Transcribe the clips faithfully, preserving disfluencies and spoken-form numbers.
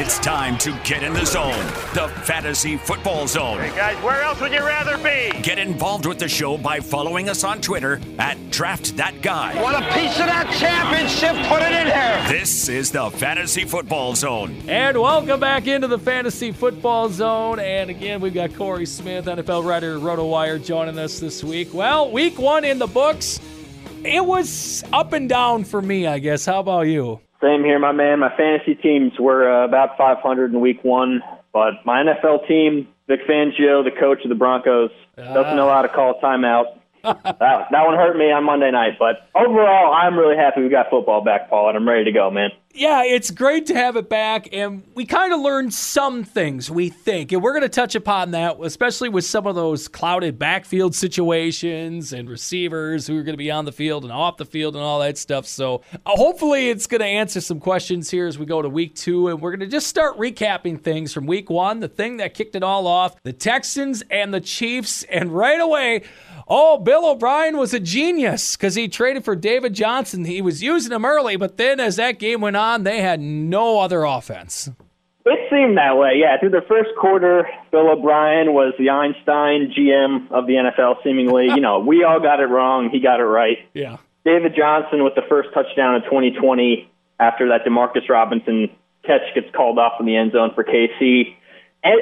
It's time to get in the zone, the fantasy football zone. Hey guys, where else would you rather be? Get involved with the show by following us on Twitter at Draft That Guy. Want a piece of that championship? Put it in here. This is the fantasy football zone. And welcome back into the fantasy football zone. And again, we've got Corey Smith, N F L writer, RotoWire, joining us this week. Well, week one in the books. It was up and down for me, I guess. How about you? Same here, my man. My fantasy teams were uh, about five hundred in week one, but my N F L team, Vic Fangio, the coach of the Broncos, uh. doesn't know how to call a timeout. that, that one hurt me on Monday night, but overall, I'm really happy we got football back, Paul, and I'm ready to go, man. Yeah, it's great to have it back, and we kind of learned some things, we think, and we're going to touch upon that, especially with some of those clouded backfield situations and receivers who are going to be on the field and off the field and all that stuff. So uh, hopefully it's going to answer some questions here as we go to week two, and we're going to just start recapping things from week one, the thing that kicked it all off, the Texans and the Chiefs, and right away, oh, Bill O'Brien was a genius because he traded for David Johnson. He was using him early, but then as that game went on, they had no other offense. It seemed that way, yeah. Through the first quarter, Bill O'Brien was the Einstein G M of the N F L, seemingly. You know, we all got it wrong. He got it right. Yeah. David Johnson with the first touchdown in twenty twenty after that DeMarcus Robinson catch gets called off in the end zone for K C.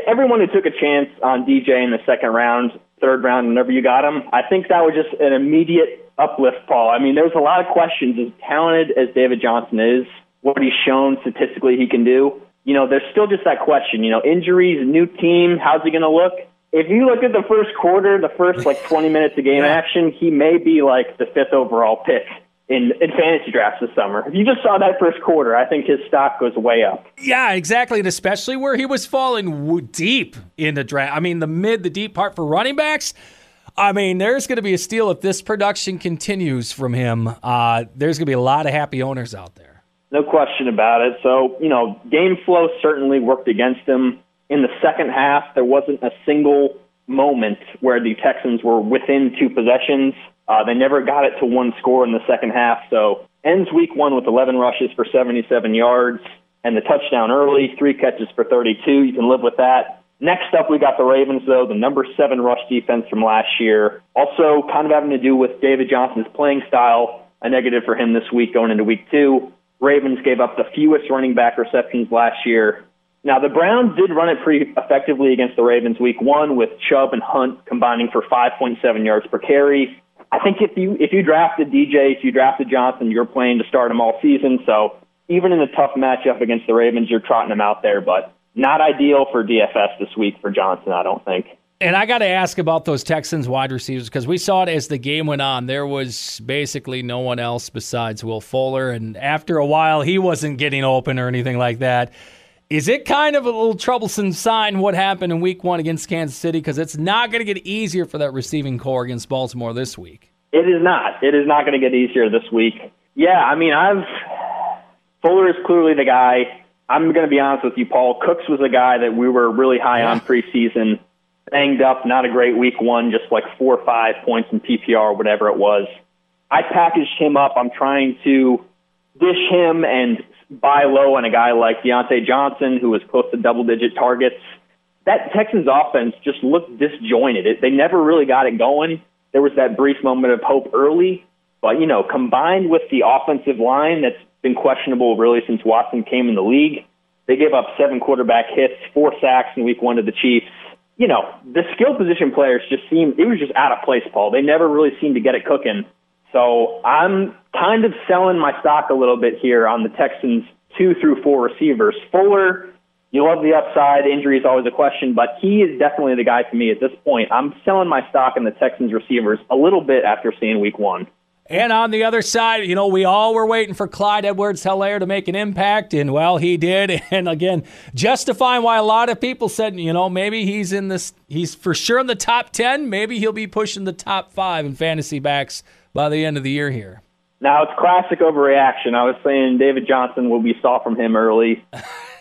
Everyone who took a chance on D J in the second round, third round, whenever you got him, I think that was just an immediate uplift, Paul. I mean, there was a lot of questions. As talented as David Johnson is, what he's shown statistically he can do, you know, there's still just that question, you know, injuries, new team, how's he going to look? If you look at the first quarter, the first, like, twenty minutes of game yeah. action, he may be, like, the fifth overall pick in, in fantasy drafts this summer. If you just saw that first quarter, I think his stock goes way up. Yeah, exactly, and especially where he was falling deep in the draft. I mean, the mid, the deep part for running backs, I mean, there's going to be a steal if this production continues from him. Uh, there's going to be a lot of happy owners out there. No question about it. So, you know, game flow certainly worked against him. In the second half, there wasn't a single moment where the Texans were within two possessions. Uh, they never got it to one score in the second half, so ends week one with eleven rushes for seventy-seven yards and the touchdown early, three catches for thirty-two. You can live with that. Next up, we got the Ravens, though, the number seven rush defense from last year. Also kind of having to do with David Johnson's playing style, a negative for him this week going into week two. Ravens gave up the fewest running back receptions last year. Now, the Browns did run it pretty effectively against the Ravens week one with Chubb and Hunt combining for five point seven yards per carry. I think if you if you drafted D J, if you drafted Johnson, you're playing to start him all season. So even in a tough matchup against the Ravens, you're trotting him out there. But not ideal for D F S this week for Johnson, I don't think. And I got to ask about those Texans wide receivers because we saw it as the game went on. There was basically no one else besides Will Fuller. And after a while, he wasn't getting open or anything like that. Is it kind of a little troublesome sign what happened in week one against Kansas City? Because it's not going to get easier for that receiving core against Baltimore this week. It is not. It is not going to get easier this week. Yeah, I mean, I've Fuller is clearly the guy. I'm going to be honest with you, Paul. Cooks was a guy that we were really high on preseason. Banged up, not a great week one, just like four or five points in P P R, whatever it was. I packaged him up. I'm trying to dish him and buy low on a guy like Deontay Johnson, who was close to double-digit targets. That Texans offense just looked disjointed. It, they never really got it going. There was that brief moment of hope early, but, you know, combined with the offensive line that's been questionable really since Watson came in the league, they gave up seven quarterback hits, four sacks in week one to the Chiefs. You know, the skill position players just seemed, it was just out of place, Paul. They never really seemed to get it cooking. So I'm kind of selling my stock a little bit here on the Texans' two through four receivers. Fuller, you love the upside. Injury is always a question, but he is definitely the guy for me at this point. I'm selling my stock in the Texans' receivers a little bit after seeing week one. And on the other side, you know, we all were waiting for Clyde Edwards-Helaire to make an impact, and, well, he did. And, again, justifying why a lot of people said, you know, maybe he's in this – he's for sure in the top ten. Maybe he'll be pushing the top five in fantasy backs by the end of the year here. Now, it's classic overreaction. I was saying David Johnson, what we saw from him early,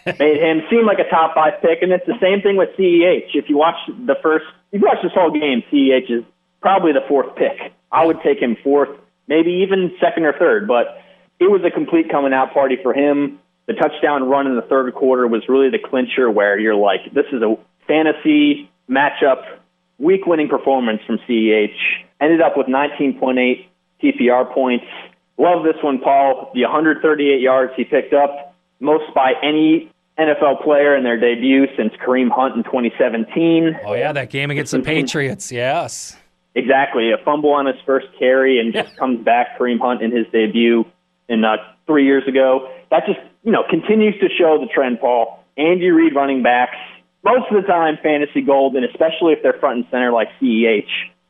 made him seem like a top five pick, and it's the same thing with C E H. If you watch the first, if you watch this whole game, C E H is probably the fourth pick. I would take him fourth, maybe even second or third, but it was a complete coming out party for him. The touchdown run in the third quarter was really the clincher where you're like, this is a fantasy matchup, week-winning performance from C E H. Ended up with nineteen point eight T P R points. Love this one, Paul. The one hundred thirty-eight yards he picked up, most by any N F L player in their debut since Kareem Hunt in twenty seventeen. Oh, yeah, that game against the Patriots, yes. Exactly. A fumble on his first carry and just yeah. comes back, Kareem Hunt, in his debut in uh, three years ago. That just, you know, continues to show the trend, Paul. Andy Reid running backs, most of the time fantasy gold, and especially if they're front and center like C E H.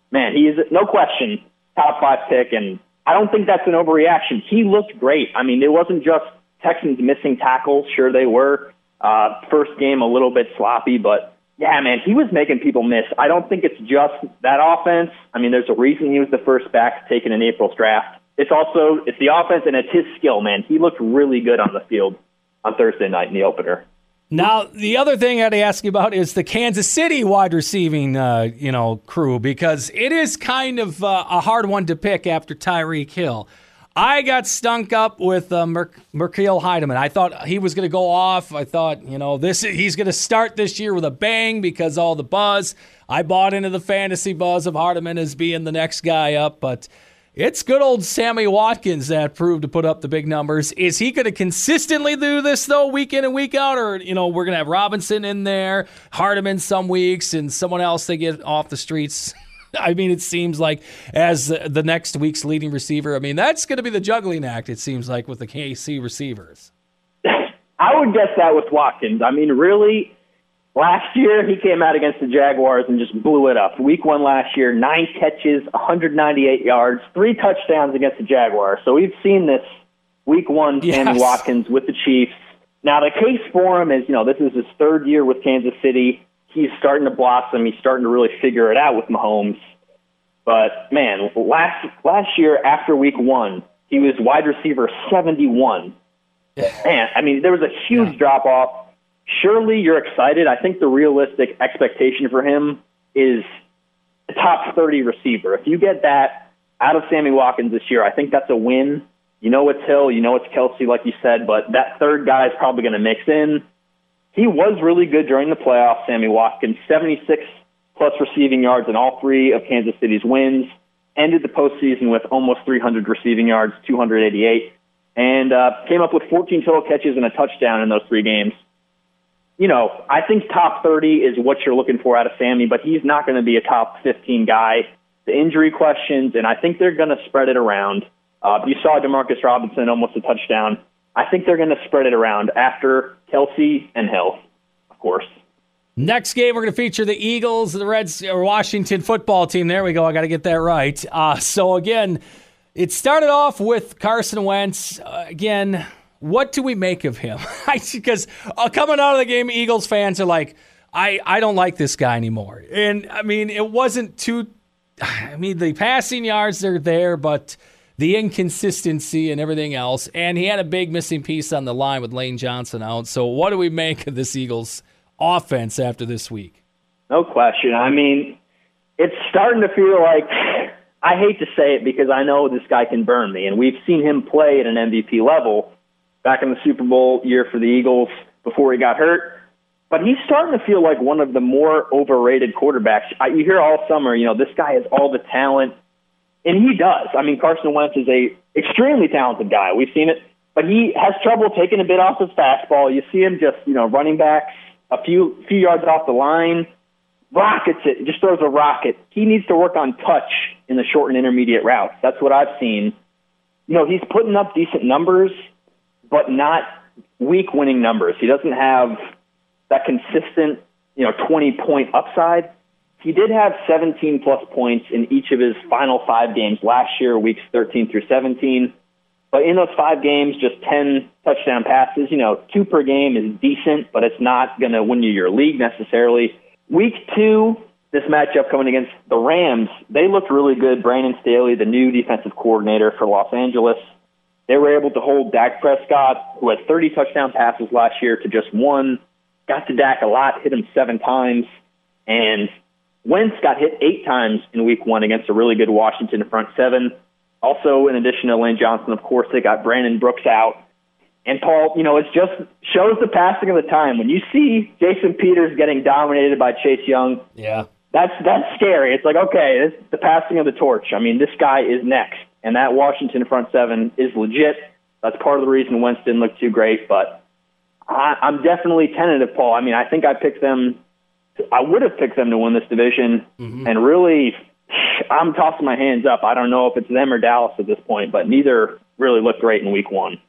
Man, he is, no question, top five pick, and I don't think that's an overreaction. He looked great. I mean, it wasn't just Texans missing tackles. Sure, they were. Uh, first game, a little bit sloppy, but yeah, man, he was making people miss. I don't think it's just that offense. I mean, there's a reason he was the first back taken in April's draft. It's also, it's the offense, and it's his skill, man. He looked really good on the field on Thursday night in the opener. Now, the other thing I'd ask you about is the Kansas City wide receiving, uh, you know, crew, because it is kind of uh, a hard one to pick after Tyreek Hill. I got stunk up with uh, Mer- Merkeel Heidemann. I thought he was going to go off. I thought, you know, this he's going to start this year with a bang because all the buzz. I bought into the fantasy buzz of Heidemann as being the next guy up, but it's good old Sammy Watkins that proved to put up the big numbers. Is he going to consistently do this, though, week in and week out? Or, you know, we're going to have Robinson in there, Heidemann some weeks, and someone else they get off the streets. I mean, it seems like as the next week's leading receiver, I mean, that's going to be the juggling act, it seems like, with the K C receivers. I would guess that with Watkins. I mean, really, last year he came out against the Jaguars and just blew it up. Week one last year, nine catches, one hundred ninety-eight yards, three touchdowns against the Jaguars. So we've seen this week one, yes. Sammy Watkins with the Chiefs. Now, the case for him is, you know, this is his third year with Kansas City. He's starting to blossom. He's starting to really figure it out with Mahomes. But, man, last last year after week one, he was wide receiver seventy-one. Yeah. Man, I mean, there was a huge yeah. drop-off. Surely you're excited. I think the realistic expectation for him is a top thirty receiver. If you get that out of Sammy Watkins this year, I think that's a win. You know it's Hill. You know it's Kelsey, like you said. But that third guy is probably going to mix in. He was really good during the playoffs, Sammy Watkins, seventy-six plus receiving yards in all three of Kansas City's wins, ended the postseason with almost three hundred receiving yards, two hundred eighty-eight, and uh, came up with fourteen total catches and a touchdown in those three games. You know, I think top thirty is what you're looking for out of Sammy, but he's not going to be a top fifteen guy. The injury questions, and I think they're going to spread it around. Uh, you saw DeMarcus Robinson almost a touchdown. I think they're going to spread it around after Kelsey and Hill, of course. Next game, we're going to feature the Eagles, the Reds, or Washington football team. There we go. I got to get that right. Uh, so, again, it started off with Carson Wentz. Uh, again, what do we make of him? Because uh, coming out of the game, Eagles fans are like, I, I don't like this guy anymore. And, I mean, it wasn't too – I mean, the passing yards are there, but – the inconsistency and everything else. And he had a big missing piece on the line with Lane Johnson out. So what do we make of this Eagles offense after this week? No question. I mean, it's starting to feel like, I hate to say it because I know this guy can burn me. And we've seen him play at an M V P level back in the Super Bowl year for the Eagles before he got hurt. But he's starting to feel like one of the more overrated quarterbacks. You hear all summer, you know, this guy has all the talent. And he does. I mean, Carson Wentz is a extremely talented guy. We've seen it. But he has trouble taking a bit off his fastball. You see him just, you know, running backs a few few yards off the line, rockets it, just throws a rocket. He needs to work on touch in the short and intermediate routes. That's what I've seen. You know, he's putting up decent numbers, but not week-winning numbers. He doesn't have that consistent, you know, twenty-point upside. He did have seventeen plus points in each of his final five games last year, weeks thirteen through seventeen. But in those five games, just ten touchdown passes. You know, two per game is decent, but it's not going to win you your league necessarily. Week two, this matchup coming against the Rams, they looked really good. Brandon Staley, the new defensive coordinator for Los Angeles, they were able to hold Dak Prescott, who had thirty touchdown passes last year, to just one. Got to Dak a lot, hit him seven times, and Wentz got hit eight times in week one against a really good Washington front seven. Also, in addition to Lane Johnson, of course, they got Brandon Brooks out. And, Paul, you know, it just shows the passing of the time. When you see Jason Peters getting dominated by Chase Young, yeah, that's that's scary. It's like, okay, this is the passing of the torch. I mean, this guy is next. And that Washington front seven is legit. That's part of the reason Wentz didn't look too great. But I, I'm definitely tentative, Paul. I mean, I think I picked them. I would have picked them to win this division. Mm-hmm. And really, I'm tossing my hands up. I don't know if it's them or Dallas at this point, but neither really looked great in week one.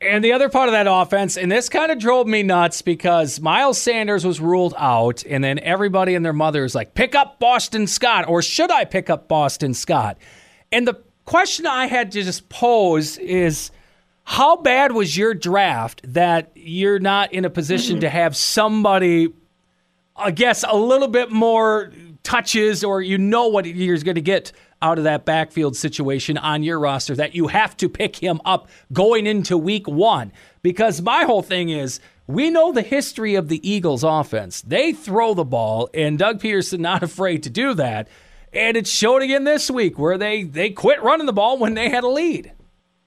And the other part of that offense, and this kind of drove me nuts because Miles Sanders was ruled out, and then everybody and their mother is like, pick up Boston Scott, or should I pick up Boston Scott? And the question I had to just pose is, how bad was your draft that you're not in a position to have somebody, I guess, a little bit more touches, or you know what you're going to get out of that backfield situation on your roster, that you have to pick him up going into week one? Because my whole thing is, we know the history of the Eagles offense. They throw the ball, and Doug Peterson not afraid to do that. And it showed again this week where they, they quit running the ball when they had a lead.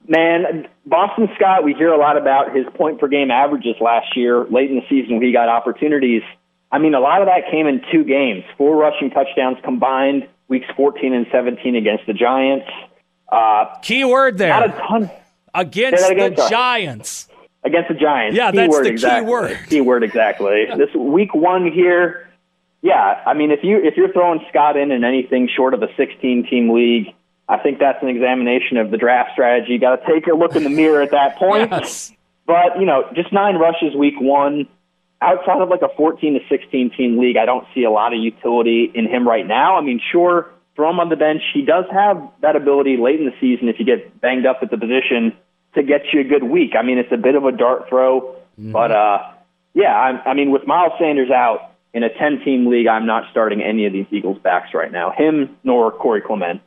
Man, Boston Scott, we hear a lot about his point-per-game averages last year, late in the season when he got opportunities. I mean, a lot of that came in two games, four rushing touchdowns combined, weeks fourteen and seventeen against the Giants. Uh, Key word there. Not a ton. Against again, the sorry. Giants. Against the Giants. Yeah, key that's word, the exactly. key word. Key word, exactly. This week one here, yeah, I mean, if, you, if you're throwing Scott in in anything short of a sixteen-team league, I think that's an examination of the draft strategy. You got to take a look in the mirror at that point. Yes. But, you know, just nine rushes week one. Outside of like a fourteen to sixteen team league, I don't see a lot of utility in him right now. I mean, sure, throw him on the bench. He does have that ability late in the season if you get banged up at the position to get you a good week. I mean, it's a bit of a dart throw. Mm-hmm. But, uh, yeah, I, I mean, with Miles Sanders out in a ten-team league, I'm not starting any of these Eagles backs right now, him nor Corey Clement.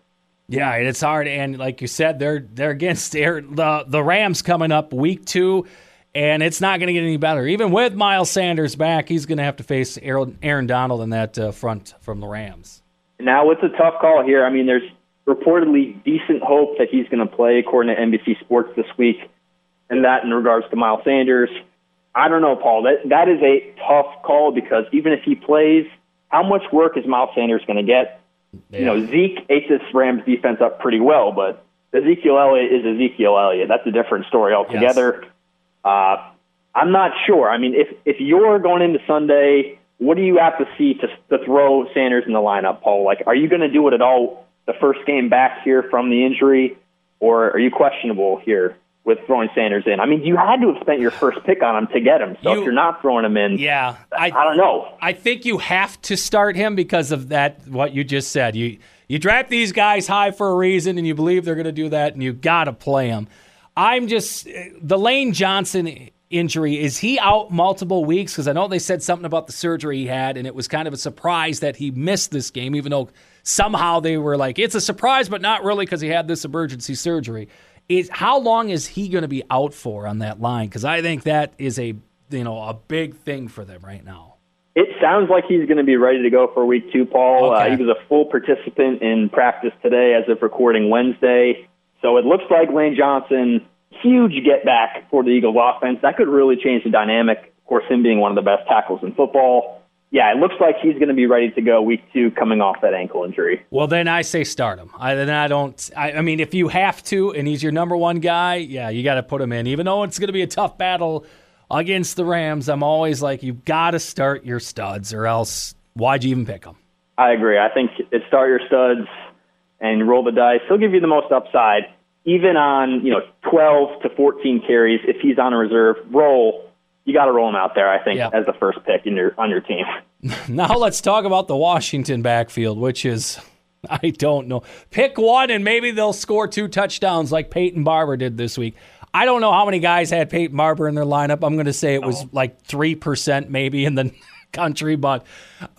Yeah, and it's hard. And like you said, they're they're against the the Rams coming up week two, and it's not going to get any better. Even with Miles Sanders back, he's going to have to face Aaron, Aaron Donald in that uh, front from the Rams. Now it's a tough call here. I mean, there's reportedly decent hope that he's going to play, according to N B C Sports this week, and that in regards to Miles Sanders. I don't know, Paul. That that is a tough call because even if he plays, how much work is Miles Sanders going to get? You know, Zeke ate this Rams defense up pretty well, but Ezekiel Elliott is Ezekiel Elliott. That's a different story altogether. Yes. Uh, I'm not sure. I mean, if, if you're going into Sunday, what do you have to see to, to throw Sanders in the lineup, Paul? Like, are you going to do it at all the first game back here from the injury, or are you questionable here with throwing Sanders in? I mean, you had to have spent your first pick on him to get him. So you, if you're not throwing him in, yeah, I, I don't know. I think you have to start him because of that, what you just said. You you draft these guys high for a reason, and you believe they're going to do that, and you got to play them. I'm just – the Lane Johnson injury, is he out multiple weeks? Because I know they said something about the surgery he had, and it was kind of a surprise that he missed this game, even though somehow they were like, it's a surprise, but not really because he had this emergency surgery. Is how long is he going to be out for on that line? Because I think that is a you know a big thing for them right now. It sounds like he's going to be ready to go for week two, Paul. Okay. Uh, he was a full participant in practice today as of recording Wednesday. So it looks like Lane Johnson, huge get back for the Eagles offense. That could really change the dynamic. Of course, him being one of the best tackles in football. Yeah, it looks like he's going to be ready to go week two coming off that ankle injury. Well, then I say start him. I, then I don't – I mean, if you have to and he's your number one guy, yeah, you got to put him in. Even though it's going to be a tough battle against the Rams, I'm always like, you've got to start your studs or else why'd you even pick them? I agree. I think it's start your studs and roll the dice. He'll give you the most upside. Even on, you know, twelve to fourteen carries, if he's on a reserve, roll – you got to roll him out there, I think, yeah. as the first pick in your on your team. Now let's talk about the Washington backfield, which is, I don't know. Pick one, and maybe they'll score two touchdowns like Peyton Barber did this week. I don't know how many guys had Peyton Barber in their lineup. I'm going to say it was oh. like three percent maybe in the country, but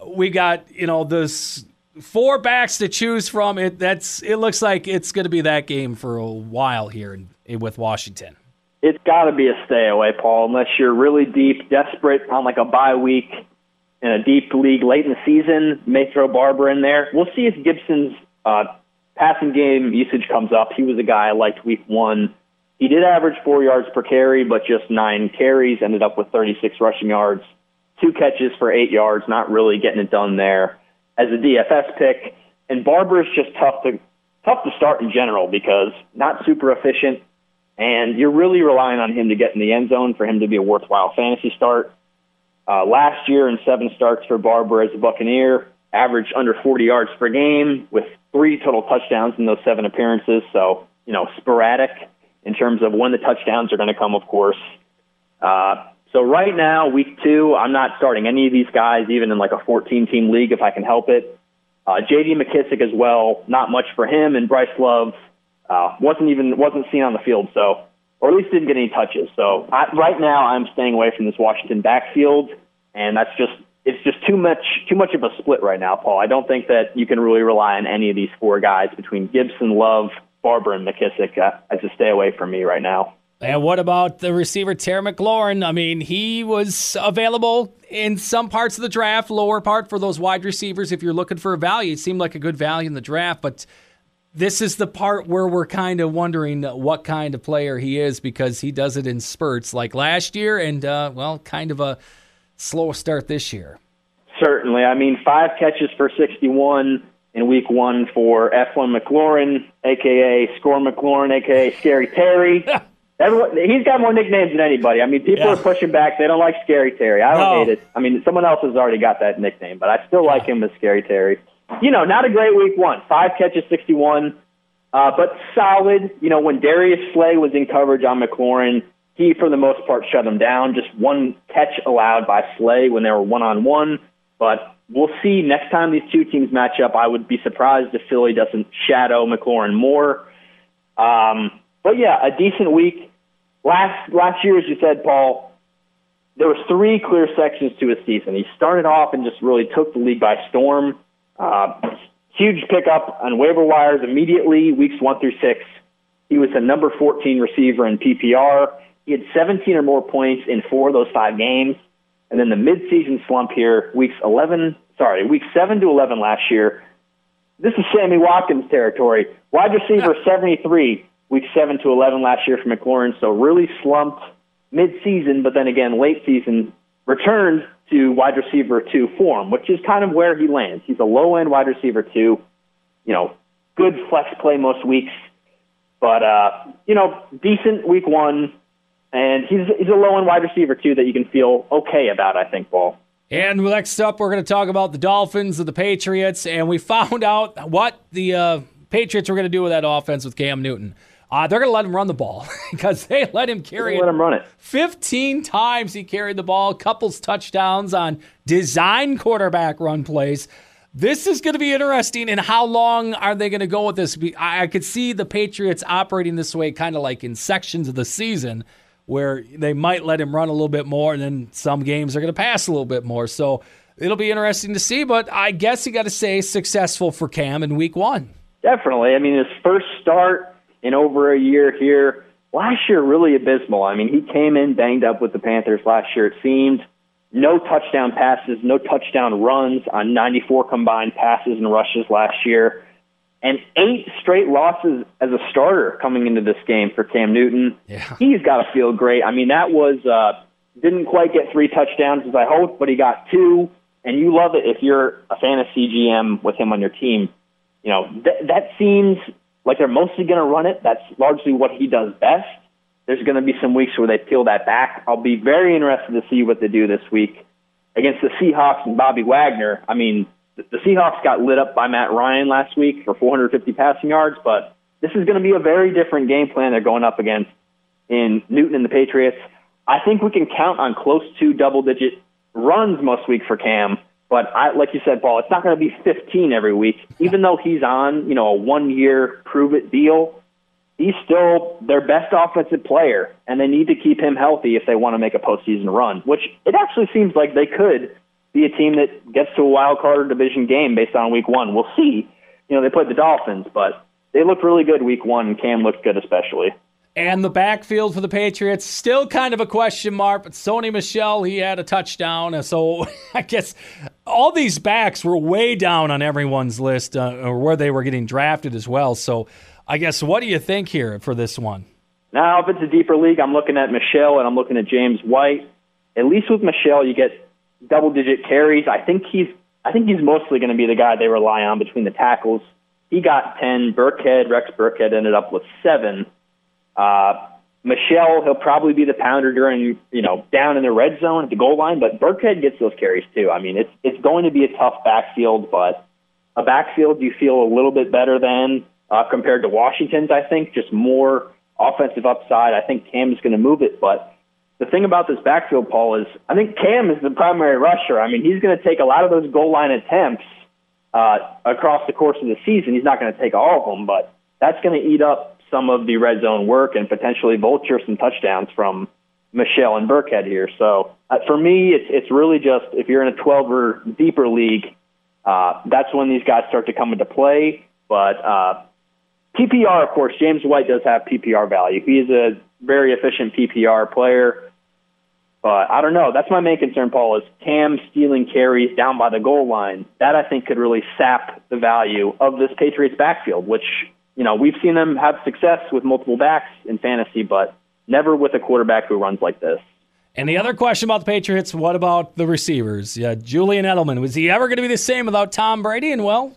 we got, you know, this four backs to choose from. It, that's, it looks like it's going to be that game for a while here in, in, with Washington. It's got to be a stay away, Paul, unless you're really deep, desperate on like a bye week in a deep league late in the season. May throw Barber in there. We'll see if Gibson's uh, passing game usage comes up. He was a guy I liked week one. He did average four yards per carry, but just nine carries, ended up with thirty-six rushing yards, two catches for eight yards, not really getting it done there. As a D F S pick, and Barber is just tough to tough to start in general because not super efficient, and you're really relying on him to get in the end zone for him to be a worthwhile fantasy start. Uh, last year in seven starts for Barber as a Buccaneer, averaged under forty yards per game with three total touchdowns in those seven appearances. So, you know, sporadic in terms of when the touchdowns are going to come, of course. Uh, so right now, week two, I'm not starting any of these guys, even in like a fourteen-team league if I can help it. Uh, J D McKissic as well, not much for him. And Bryce Love uh, wasn't even wasn't seen on the field, so or at least didn't get any touches. So I, right now, I'm staying away from this Washington backfield, and that's just it's just too much too much of a split right now, Paul. I don't think that you can really rely on any of these four guys between Gibson, Love, Barber, and McKissic. Uh, I just stay away from me right now. And what about the receiver Terry McLaurin? I mean, he was available in some parts of the draft, lower part for those wide receivers. If you're looking for a value, it seemed like a good value in the draft. But this is the part where we're kind of wondering what kind of player he is because he does it in spurts like last year and, uh, well, kind of a slow start this year. Certainly. I mean, five catches for sixty-one in week one for F one McLaurin, a k a. Score McLaurin, a k a. Scary Terry. Everyone, he's got more nicknames than anybody. I mean, people yeah. are pushing back. They don't like Scary Terry. I don't no. hate it. I mean, someone else has already got that nickname, but I still yeah. like him as Scary Terry. You know, not a great week one. Five catches, sixty-one, uh, but solid. You know, when Darius Slay was in coverage on McLaurin, he, for the most part, shut him down. Just one catch allowed by Slay when they were one-on-one. But we'll see next time these two teams match up. I would be surprised if Philly doesn't shadow McLaurin more. Um, but, yeah, a decent week. Last last year, as you said, Paul, there was three clear sections to his season. He started off and just really took the league by storm. Uh, huge pickup on waiver wires immediately, weeks one through six. He was the number fourteen receiver in P P R. He had seventeen or more points in four of those five games. And then the midseason slump here, weeks eleven, sorry, weeks seven to eleven last year. This is Sammy Watkins territory. Wide receiver seventy-three. Week seven to eleven last year for McLaurin, so really slumped mid-season, but then again late season, returned to wide receiver two form, which is kind of where he lands. He's a low-end wide receiver two, you know, good flex play most weeks, but, uh, you know, decent week one, and he's, he's a low-end wide receiver two that you can feel okay about, I think, Paul. And next up, we're going to talk about the Dolphins and the Patriots, and we found out what the uh, Patriots were going to do with that offense with Cam Newton. Uh, they're going to let him run the ball because they let him carry it. Let him run it. fifteen times he carried the ball, couples touchdowns on design quarterback run plays. This is going to be interesting, and how long are they going to go with this? I, I could see the Patriots operating this way kind of like in sections of the season where they might let him run a little bit more, and then some games are going to pass a little bit more. So it'll be interesting to see, but I guess you got to say successful for Cam in week one. Definitely. I mean, his first start in over a year here. Last year, really abysmal. I mean, he came in banged up with the Panthers last year, it seemed. No touchdown passes, no touchdown runs on ninety-four combined passes and rushes last year. And eight straight losses as a starter coming into this game for Cam Newton. Yeah. He's got to feel great. I mean, that was uh, didn't quite get three touchdowns as I hoped, but he got two. And you love it if you're a fantasy G M with him on your team. You know, th- that seems... Like, they're mostly going to run it. That's largely what he does best. There's going to be some weeks where they peel that back. I'll be very interested to see what they do this week against the Seahawks and Bobby Wagner. I mean, the Seahawks got lit up by Matt Ryan last week for four hundred fifty passing yards, but this is going to be a very different game plan they're going up against in Newton and the Patriots. I think we can count on close to double-digit runs most week for Cam. But I, like you said, Paul, it's not going to be fifteen every week. Even though he's on, you know, a one-year prove-it deal, he's still their best offensive player, and they need to keep him healthy if they want to make a postseason run, which it actually seems like they could be a team that gets to a wild-card or division game based on week one. We'll see. You know, they played the Dolphins, but they looked really good week one, and Cam looked good especially. And the backfield for the Patriots, still kind of a question mark, but Sony Michel, he had a touchdown. So I guess all these backs were way down on everyone's list uh, or where they were getting drafted as well. So I guess what do you think here for this one? Now, if it's a deeper league, I'm looking at Michel and I'm looking at James White. At least with Michel, you get double-digit carries. I think he's I think he's mostly going to be the guy they rely on between the tackles. He got ten. Burkhead, Rex Burkhead ended up with seven. Uh, Michel, he'll probably be the pounder during, you know, down in the red zone at the goal line, but Burkhead gets those carries too. I mean, it's it's going to be a tough backfield, but a backfield you feel a little bit better than uh, compared to Washington's, I think, just more offensive upside. I think Cam's going to move it, but the thing about this backfield, Paul, is I think Cam is the primary rusher. I mean, he's going to take a lot of those goal line attempts uh, across the course of the season. He's not going to take all of them, but that's going to eat up some of the red zone work and potentially vulture some touchdowns from Michel and Burkhead here. So uh, for me, it's it's really just if you're in a twelve or deeper league, uh, that's when these guys start to come into play. But uh, P P R, of course, James White does have P P R value. He is a very efficient P P R player. But I don't know. That's my main concern, Paul, is Cam stealing carries down by the goal line. That, I think, could really sap the value of this Patriots backfield, which, you know, we've seen them have success with multiple backs in fantasy, but never with a quarterback who runs like this. And the other question about the Patriots, what about the receivers? Yeah, Julian Edelman, was he ever going to be the same without Tom Brady? And, well,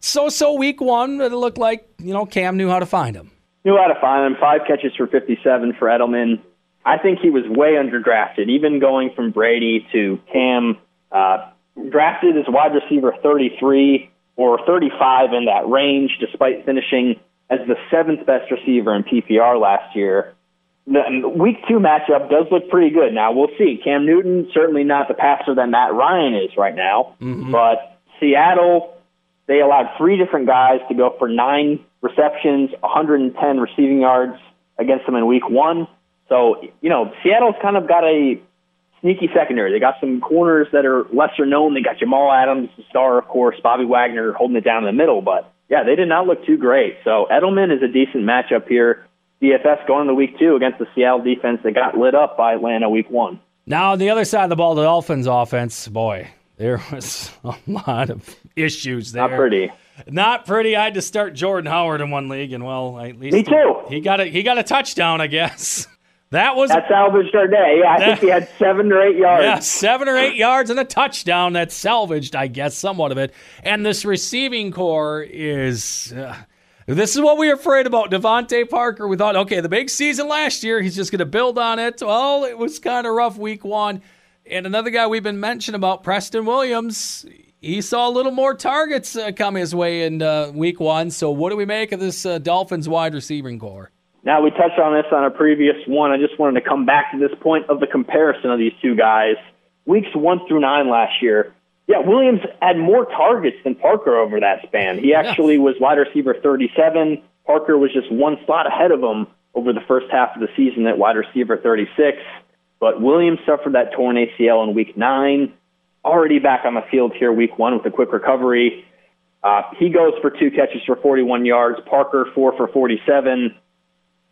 so-so week one, it looked like, you know, Cam knew how to find him. Knew how to find him. Five catches for fifty-seven for Edelman. I think he was way underdrafted, even going from Brady to Cam. Uh, drafted as wide receiver thirty-three or thirty-five in that range, despite finishing as the seventh best receiver in P P R last year. The week two matchup does look pretty good. Now, we'll see. Cam Newton, certainly not the passer that Matt Ryan is right now. Mm-hmm. But Seattle, they allowed three different guys to go for nine receptions, one hundred ten receiving yards against them in week one. So, you know, Seattle's kind of got a sneaky secondary. They got some corners that are lesser known. They got Jamal Adams, the star, of course, Bobby Wagner holding it down in the middle. But, yeah, they did not look too great. So Edelman is a decent matchup here. D F S going into week two against the Seattle defense that got lit up by Atlanta week one. Now, on the other side of the ball, the Dolphins offense, boy, there was a lot of issues there. Not pretty. Not pretty. I had to start Jordan Howard in one league, and, well, at least Me too. He, he got a, he got a touchdown, I guess. That was that salvaged our day. Yeah, I that, think he had seven or eight yards. Yeah, seven or eight yards and a touchdown. That salvaged, I guess, somewhat of it. And this receiving core is uh, this is what we were afraid about. Devontae Parker, we thought, okay, the big season last year, he's just going to build on it. Well, it was kind of rough week one. And another guy we've been mentioning about, Preston Williams, he saw a little more targets uh, come his way in uh, week one. So what do we make of this uh, Dolphins wide receiving core? Now, we touched on this on a previous one. I just wanted to come back to this point of the comparison of these two guys. Weeks one through nine last year, yeah, Williams had more targets than Parker over that span. He actually was wide receiver thirty-seven. Parker was just one slot ahead of him over the first half of the season at wide receiver thirty-six. But Williams suffered that torn A C L in week nine. Already back on the field here week one with a quick recovery. Uh, he goes for two catches for forty-one yards. Parker, four for forty-seven.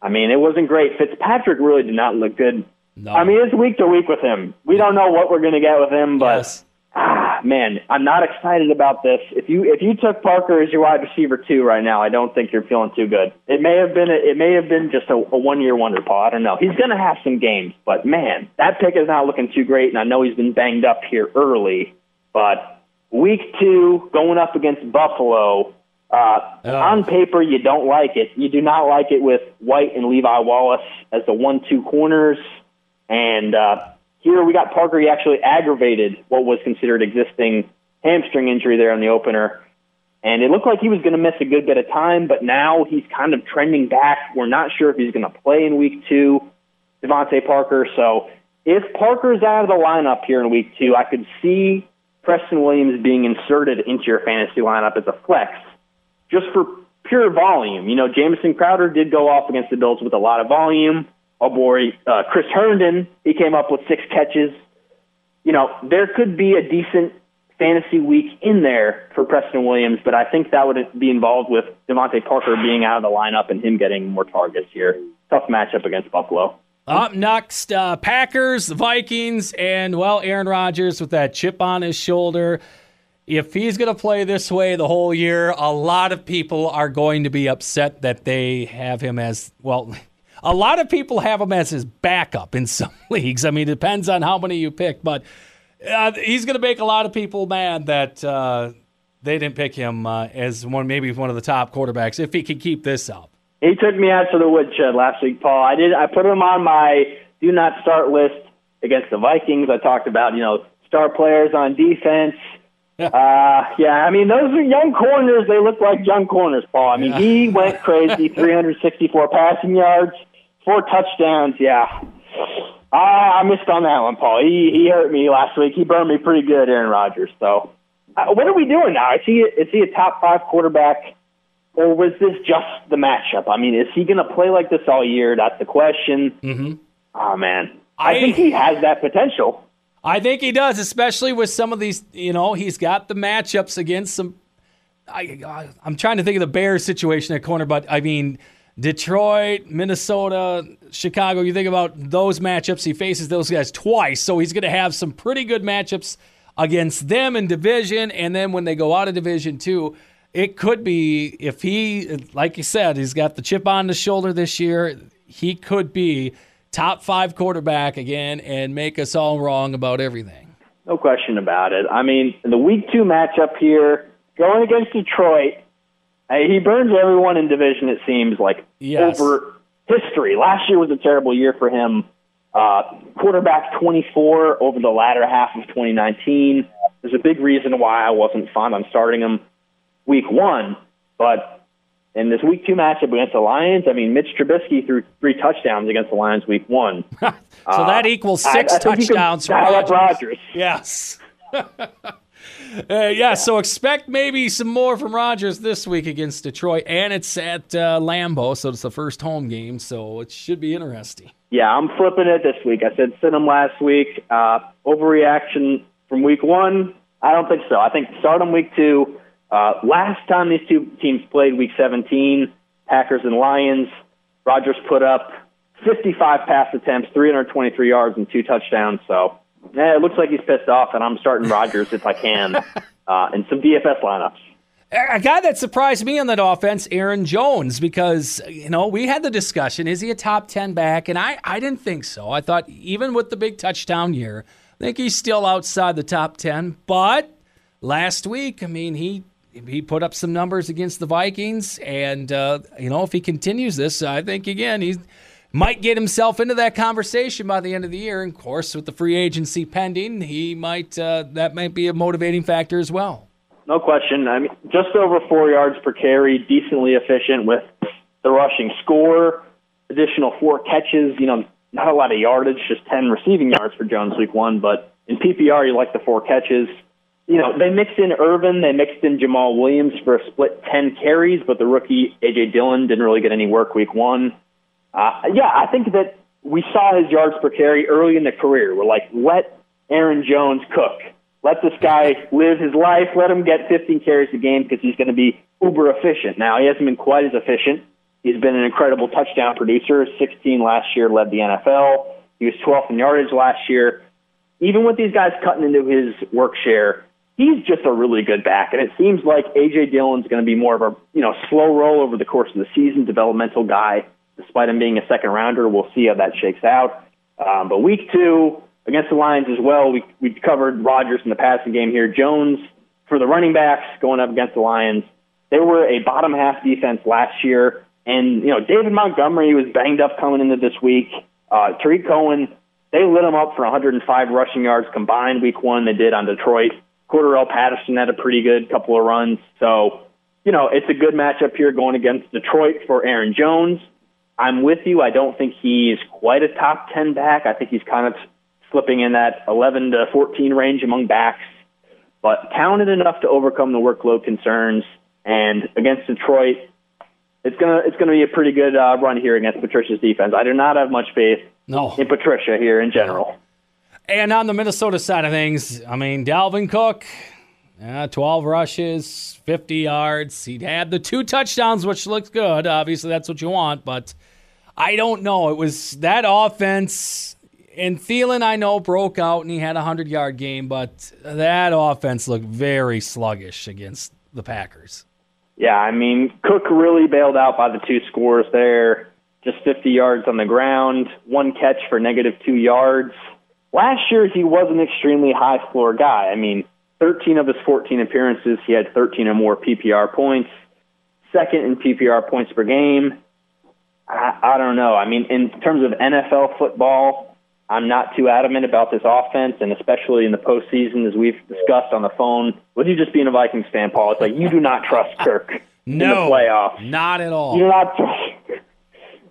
I mean, it wasn't great. Fitzpatrick really did not look good. No. I mean, it's week to week with him. We don't know what we're going to get with him, but yes. ah, man, I'm not excited about this. If you if you took Parker as your wide receiver two right now, I don't think you're feeling too good. It may have been a, it may have been just a, a one year wonder, Paul. I don't know. He's going to have some games, but man, that pick is not looking too great. And I know he's been banged up here early, but week two going up against Buffalo. Uh, oh. On paper, you don't like it. You do not like it with White and Levi Wallace as the one two corners. And uh, here we got Parker. He actually aggravated what was considered existing hamstring injury there in the opener. And it looked like he was going to miss a good bit of time, but now he's kind of trending back. We're not sure if he's going to play in week two, Devontae Parker. So if Parker's out of the lineup here in week two, I could see Preston Williams being inserted into your fantasy lineup as a flex. Just for pure volume. You know, Jamison Crowder did go off against the Bills with a lot of volume. Oh boy, uh, Chris Herndon, he came up with six catches. You know, there could be a decent fantasy week in there for Preston Williams, but I think that would be involved with Devontae Parker being out of the lineup and him getting more targets here. Tough matchup against Buffalo. Up next, uh, Packers, the Vikings, and, well, Aaron Rodgers with that chip on his shoulder. If he's going to play this way the whole year, a lot of people are going to be upset that they have him as, well, A lot of people have him as his backup in some leagues. I mean, it depends on how many you pick, but uh, he's going to make a lot of people mad that uh, they didn't pick him uh, as one, maybe one of the top quarterbacks if he can keep this up. He took me out to the woodshed last week, Paul. I did. I put him on my do not start list against the Vikings. I talked about, you know, star players on defense. Yeah. Uh, yeah, I mean, those are young corners. They look like young corners, Paul. I mean, yeah. He went crazy, three hundred sixty-four passing yards, four touchdowns. Yeah. Uh, I missed on that one, Paul. He he hurt me last week. He burned me pretty good, Aaron Rodgers. So uh, what are we doing now? Is he, is he a top five quarterback, or was this just the matchup? I mean, is he going to play like this all year? That's the question. Mm-hmm. Oh, man. I, I think he has that potential. I think he does, especially with some of these, you know, he's got the matchups against some, I, I, I'm trying to think of the Bears situation at corner, but I mean, Detroit, Minnesota, Chicago, you think about those matchups, he faces those guys twice, so he's going to have some pretty good matchups against them in division, and then when they go out of division too, it could be, if he, like you said, he's got the chip on the shoulder this year, he could be top five quarterback again and make us all wrong about everything. No question about it. I mean, in the week two matchup here, going against Detroit, he burns everyone in division, it seems like, yes. Over history. Last year was a terrible year for him. Uh, quarterback twenty-four over the latter half of twenty nineteen. There's a big reason why I wasn't fond on starting him week one, but in this week two matchup against the Lions, I mean, Mitch Trubisky threw three touchdowns against the Lions week one. So uh, that equals six I, I touchdowns for Rodgers. Rodgers. Yes. uh, yeah, yeah, so expect maybe some more from Rodgers this week against Detroit, and it's at uh, Lambeau, so it's the first home game, so it should be interesting. Yeah, I'm flipping it this week. I said send him last week. Uh, overreaction from week one? I don't think so. I think start him week two. Uh, last time these two teams played, Week seventeen, Packers and Lions, Rodgers put up fifty-five pass attempts, three hundred twenty-three yards, and two touchdowns. So eh, it looks like he's pissed off, and I'm starting Rodgers if I can uh, in some D F S lineups. A guy that surprised me on that offense, Aaron Jones, because, you know, we had the discussion, is he a top ten back? And I, I didn't think so. I thought even with the big touchdown year, I think he's still outside the top ten. But last week, I mean, he... He put up some numbers against the Vikings, and, uh, you know, if he continues this, I think, again, he might get himself into that conversation by the end of the year. And, of course, with the free agency pending, he might uh, that might be a motivating factor as well. No question. I mean, just over four yards per carry, decently efficient with the rushing score, additional four catches, you know, not a lot of yardage, just ten receiving yards for Jones week one. But in P P R, you like the four catches. You know, they mixed in Irvin, they mixed in Jamal Williams for a split ten carries, but the rookie, A J. Dillon, didn't really get any work week one. Uh, yeah, I think that we saw his yards per carry early in the career. We're like, let Aaron Jones cook. Let this guy live his life. Let him get fifteen carries a game because he's going to be uber efficient. Now, he hasn't been quite as efficient. He's been an incredible touchdown producer. sixteen last year, led the N F L. He was twelfth in yardage last year. Even with these guys cutting into his work share, he's just a really good back, and it seems like A J. Dillon's going to be more of a you know slow roll over the course of the season, developmental guy. Despite him being a second rounder, we'll see how that shakes out. Um, but week two against the Lions as well, we we covered Rodgers in the passing game here. Jones for the running backs going up against the Lions. They were a bottom half defense last year, and you know David Montgomery was banged up coming into this week. Uh, Tariq Cohen, they lit him up for one hundred five rushing yards combined week one. They did on Detroit. Cordarrelle Patterson had a pretty good couple of runs. So, you know, it's a good matchup here going against Detroit for Aaron Jones. I'm with you. I don't think he's quite a top ten back. I think he's kind of slipping in that eleven to fourteen range among backs, but talented enough to overcome the workload concerns. And against Detroit, it's gonna it's gonna be a pretty good uh, run here against Patricia's defense. I do not have much faith no. in Patricia here in general. And on the Minnesota side of things, I mean, Dalvin Cook, yeah, twelve rushes, fifty yards. He had the two touchdowns, which looked good. Obviously, that's what you want, but I don't know. It was that offense, and Thielen, I know, broke out, and he had a hundred-yard game, but that offense looked very sluggish against the Packers. Yeah, I mean, Cook really bailed out by the two scores there. just fifty yards on the ground, one catch for negative two yards. Last year, he was an extremely high-floor guy. I mean, thirteen of his fourteen appearances, he had thirteen or more P P R points, second in P P R points per game. I, I don't know. I mean, in terms of N F L football, I'm not too adamant about this offense, and especially in the postseason, as we've discussed on the phone. With you just being a Vikings fan, Paul, it's like you do not trust Kirk no, in the playoffs. Not at all. You're not trust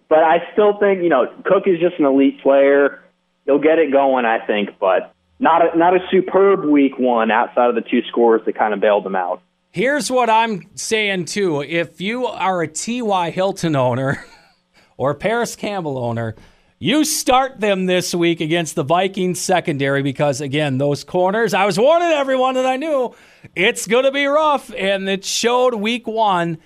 But I still think, you know, Cook is just an elite player. He'll get it going, I think, but not a, not a superb week one outside of the two scores that kind of bailed them out. Here's what I'm saying, too. If you are a T Y Hilton owner or a Paris Campbell owner, you start them this week against the Vikings secondary because, again, those corners, I was warning everyone that I knew it's going to be rough, and it showed week one.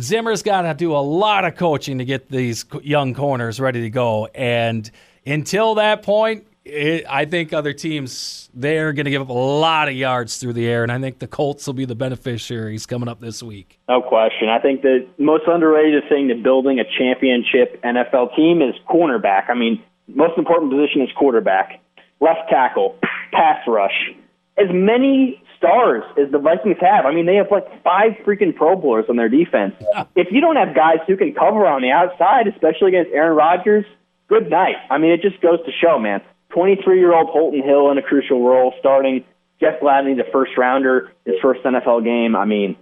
Zimmer's got to do a lot of coaching to get these young corners ready to go. And until that point, it, I think other teams, they're going to give up a lot of yards through the air, and I think the Colts will be the beneficiaries coming up this week. No question. I think the most underrated thing to building a championship N F L team is cornerback. I mean, most important position is quarterback, left tackle, pass rush. As many stars as the Vikings have, I mean, they have like five freaking Pro Bowlers on their defense. Yeah. If you don't have guys who can cover on the outside, especially against Aaron Rodgers, good night. I mean, it just goes to show, man. twenty-three-year-old Holton Hill in a crucial role, starting Jeff Gladney, the first-rounder, his first N F L game. I mean,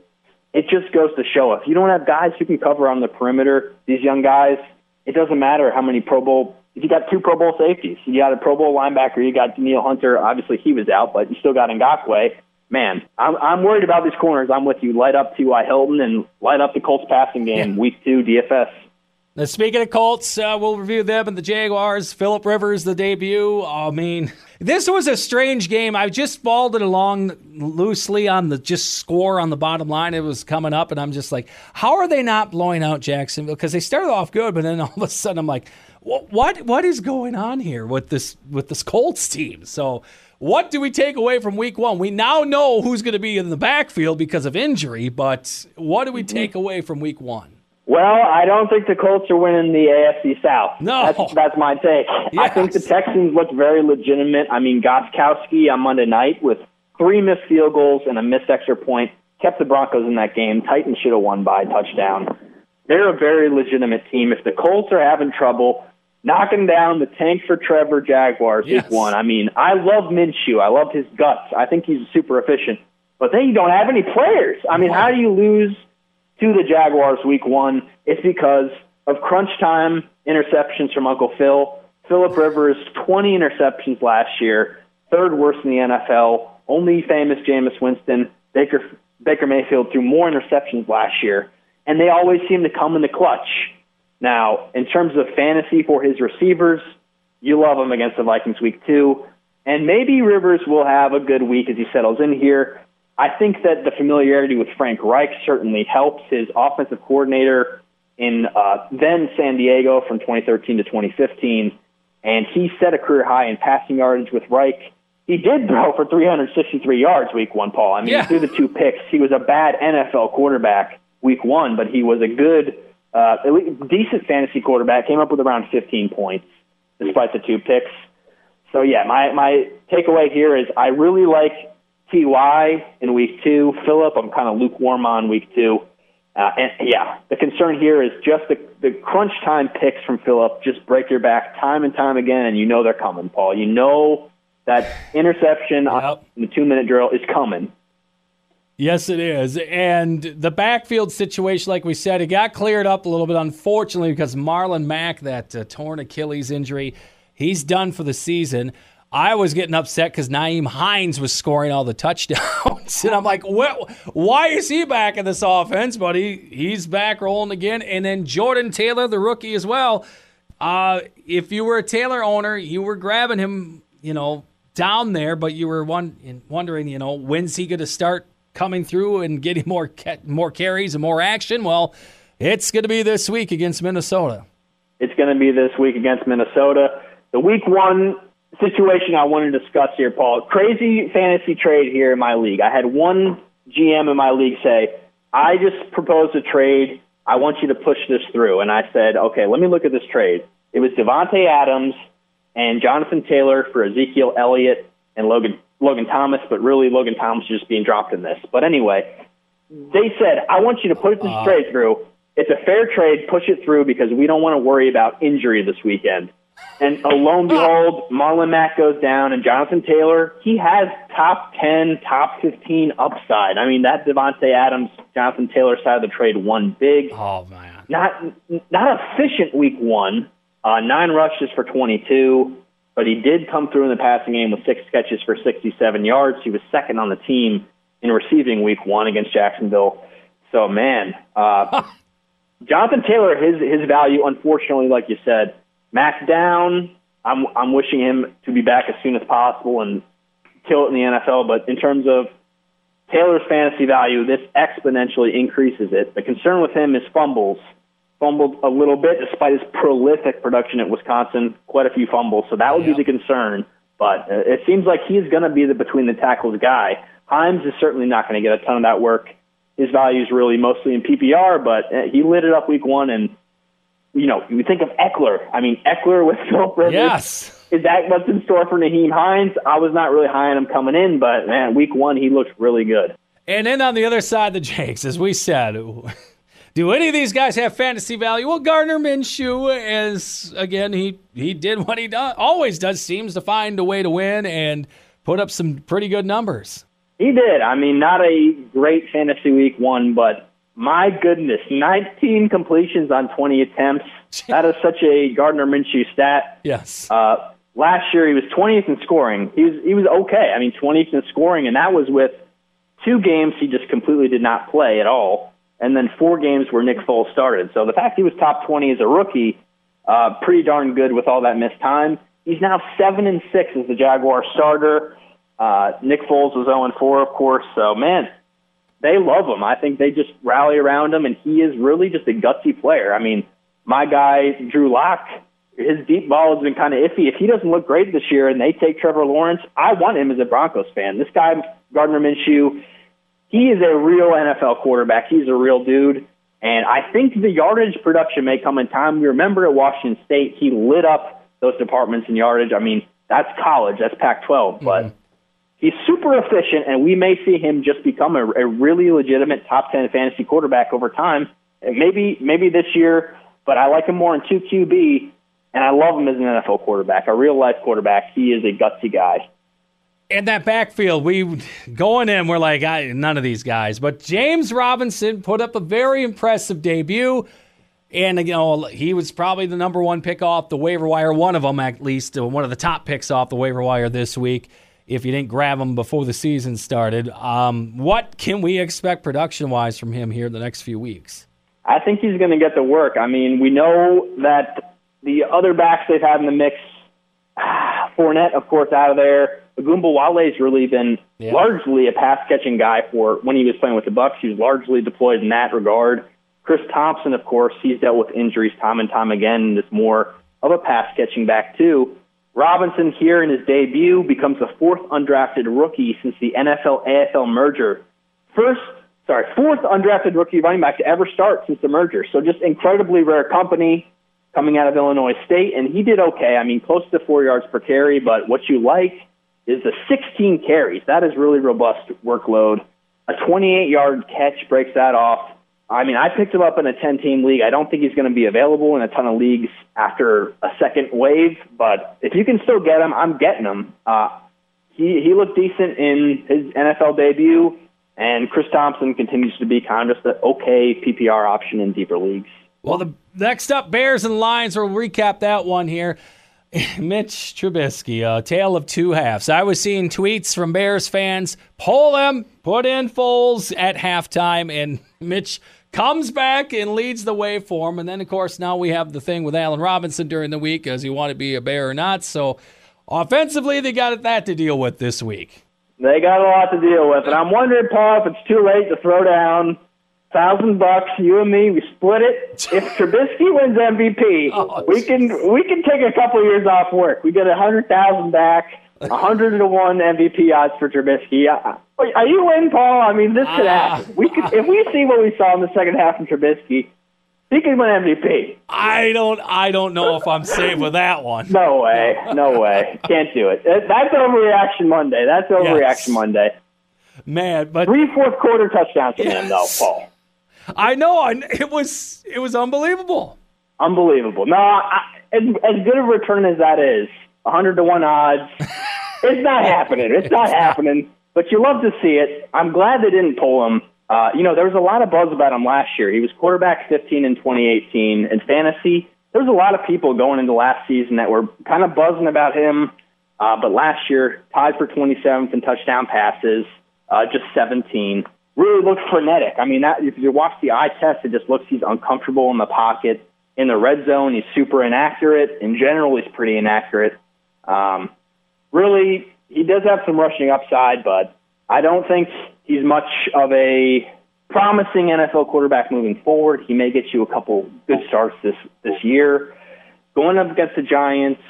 it just goes to show. If you don't have guys who can cover on the perimeter, these young guys, it doesn't matter how many Pro Bowl. If you got two Pro Bowl safeties, you got a Pro Bowl linebacker, you got Neil Hunter. Obviously, he was out, but you still got Ngakoue. Man, I'm, I'm worried about these corners. I'm with you. Light up T Y Hilton and light up the Colts passing game, yeah. Week two D F S. Now, speaking of Colts, uh, we'll review them and the Jaguars. Philip Rivers, the debut. I mean, this was a strange game. I just followed it along loosely on the just score on the bottom line. It was coming up, and I'm just like, how are they not blowing out Jacksonville? Because they started off good, but then all of a sudden I'm like, what what is going on here with this with this Colts team? So what do we take away from week one? We now know who's going to be in the backfield because of injury, but what do we take away from week one? Well, I don't think the Colts are winning the A F C South. No. That's, that's my take. Yes. I think the Texans look very legitimate. I mean, Gostkowski on Monday night with three missed field goals and a missed extra point kept the Broncos in that game. Titans should have won by a touchdown. They're a very legitimate team. If the Colts are having trouble knocking down the tank for Trevor Jaguars, yes. Week one. I mean, I love Minshew. I love his guts. I think he's super efficient. But they don't have any players. I mean, how do you lose to the Jaguars week one? It's because of crunch time interceptions from Uncle Phil. Philip Rivers, twenty interceptions last year, third worst in the N F L. Only famous Jameis Winston. Baker, Baker Mayfield threw more interceptions last year, and they always seem to come in the clutch. Now, in terms of fantasy for his receivers, you love him against the Vikings week two, and maybe Rivers will have a good week as he settles in here. I think that the familiarity with Frank Reich certainly helps. His offensive coordinator in uh, then San Diego from twenty thirteen to twenty fifteen, and he set a career high in passing yardage with Reich. He did throw for three hundred sixty-three yards week one, Paul. I mean, yeah. He threw the two picks. He was a bad N F L quarterback week one, but he was a good, uh, decent fantasy quarterback. Came up with around fifteen points despite the two picks. So, yeah, my, my takeaway here is I really like T Y in week two. Phillip, I'm kind of lukewarm on week two. Uh, and yeah, the concern here is just the, the crunch time picks from Phillip just break your back time and time again, and you know they're coming, Paul. You know that interception yep. in the two-minute drill is coming. Yes, it is. And the backfield situation, like we said, it got cleared up a little bit, unfortunately, because Marlon Mack, that uh, torn Achilles injury, he's done for the season. I was getting upset because Nyheim Hines was scoring all the touchdowns. And I'm like, well, why is he back in this offense? But he, he's back rolling again. And then Jordan Taylor, the rookie as well. Uh, if you were a Taylor owner, you were grabbing him, you know, down there. But you were one, wondering, you know, when's he going to start coming through and getting more, more carries and more action? Well, it's going to be this week against Minnesota. It's going to be this week against Minnesota. The week one situation I want to discuss here, Paul. Crazy fantasy trade here in my league. I had one G M in my league say, I just proposed a trade I want you to push this through. And I said, okay, let me look at this trade. It was Devontae Adams and Jonathan Taylor for Ezekiel Elliott and Logan Logan Thomas, but really Logan Thomas is just being dropped in this. But anyway, they said, I want you to push this uh, trade through. It's a fair trade. Push it through because we don't want to worry about injury this weekend. And oh, lo and behold, Marlon Mack goes down, and Jonathan Taylor, he has top ten, top fifteen upside. I mean, that Devontae Adams, Jonathan Taylor side of the trade won big. Oh, man. Not, not efficient week one. Uh, nine rushes for twenty-two, but he did come through in the passing game with six catches for sixty-seven yards. He was second on the team in receiving week one against Jacksonville. So, man, uh, Jonathan Taylor, his his value, unfortunately, like you said, Mac down. I'm I'm wishing him to be back as soon as possible and kill it in the N F L. But in terms of Taylor's fantasy value, this exponentially increases it. The concern with him is fumbles. Fumbled a little bit despite his prolific production at Wisconsin. Quite a few fumbles, so that would yeah. be the concern. But uh, it seems like he's going to be the between-the-tackles guy. Himes is certainly not going to get a ton of that work. His value is really mostly in P P R, but he lit it up week one. And, you know, you think of Eckler. I mean, Eckler with Philip Rivers. Yes. Is that what's in store for Nyheim Hines? I was not really high on him coming in, but, man, week one he looks really good. And then on the other side, the Jakes, as we said – do any of these guys have fantasy value? Well, Gardner Minshew is, again, he, he did what he does, always does, seems to find a way to win and put up some pretty good numbers. He did. I mean, not a great fantasy week one, but my goodness, nineteen completions on twenty attempts. That is such a Gardner Minshew stat. Yes. Uh, last year, he was twentieth in scoring. He was, he was okay. I mean, twentieth in scoring, and that was with two games he just completely did not play at all. And then four games where Nick Foles started. So the fact he was top twenty as a rookie, uh, pretty darn good with all that missed time. He's now seven and six as the Jaguar starter. Uh, Nick Foles was zero and four, of course. So man, they love him. I think they just rally around him, and he is really just a gutsy player. I mean, my guy Drew Lock, his deep ball has been kind of iffy. If he doesn't look great this year, and they take Trevor Lawrence, I want him as a Broncos fan. This guy Gardner Minshew. He is a real N F L quarterback. He's a real dude. And I think the yardage production may come in time. You remember at Washington State, he lit up those departments in yardage. I mean, that's college. That's Pac twelve. But mm-hmm. he's super efficient, and we may see him just become a, a really legitimate top ten fantasy quarterback over time. And maybe maybe this year, but I like him more in two Q B, and I love him as an N F L quarterback, a real-life quarterback. He is a gutsy guy. In that backfield, we going in, we're like, I, none of these guys. But James Robinson put up a very impressive debut. And, you know, he was probably the number one pick off the waiver wire, one of them at least, one of the top picks off the waiver wire this week, if you didn't grab him before the season started. Um, what can we expect production-wise from him here in the next few weeks? I think he's going to get the work. I mean, we know that the other backs they've had in the mix, Fournette, of course, out of there. Agumbawale's really been yeah. largely a pass-catching guy for when he was playing with the Bucks. He was largely deployed in that regard. Chris Thompson, of course, he's dealt with injuries time and time again and is more of a pass-catching back, too. Robinson here in his debut becomes the fourth undrafted rookie since the N F L A F L merger. First, sorry, fourth undrafted rookie running back to ever start since the merger. So just incredibly rare company coming out of Illinois State. And he did okay. I mean, close to four yards per carry, but what you like is the sixteen carries. That is really robust workload. A twenty-eight-yard catch breaks that off. I mean, I picked him up in a ten-team league. I don't think he's going to be available in a ton of leagues after a second wave, but if you can still get him, I'm getting him. Uh, he, he looked decent in his N F L debut, and Chris Thompson continues to be kind of just an okay P P R option in deeper leagues. Well, the next up, Bears and Lions. We'll recap that one here. Mitch Trubisky, a tale of two halves. I was seeing tweets from Bears fans, poll them, put in Foles at halftime, and Mitch comes back and leads the way for him. And then, of course, now we have the thing with Allen Robinson during the week, as you want to be a Bear or not. So, offensively, they got that to deal with this week. They got a lot to deal with. And I'm wondering, Paul, if it's too late to throw down Thousand bucks, you and me, we split it. If Trubisky wins M V P, oh, we can we can take a couple of years off work. We get a hundred thousand back, a hundred to one M V P odds for Trubisky. Are you in, Paul? I mean, this could happen. We could if we see what we saw in the second half from Trubisky. He could win M V P. I don't I don't know if I'm safe with that one. No way. No way. Can't do it. That's overreaction Monday. That's overreaction yes. Monday. Man, but three fourth quarter touchdowns from yes. him though, Paul. I know. I, it was it was unbelievable. Unbelievable. No, I, as, as good a return as that is, one hundred to one odds, it's not happening. It's, it's not, not happening. But you love to see it. I'm glad they didn't pull him. Uh, you know, there was a lot of buzz about him last year. He was quarterback fifteen in twenty eighteen. In fantasy, there was a lot of people going into last season that were kind of buzzing about him. Uh, but last year, tied for twenty-seventh in touchdown passes, uh, just seventeen. Really looked frenetic. I mean, that, if you watch the eye test, it just looks he's uncomfortable in the pocket. In the red zone, he's super inaccurate. In general, he's pretty inaccurate. Um, really, he does have some rushing upside, but I don't think he's much of a promising N F L quarterback moving forward. He may get you a couple good starts this, this year. Going up against the Giants,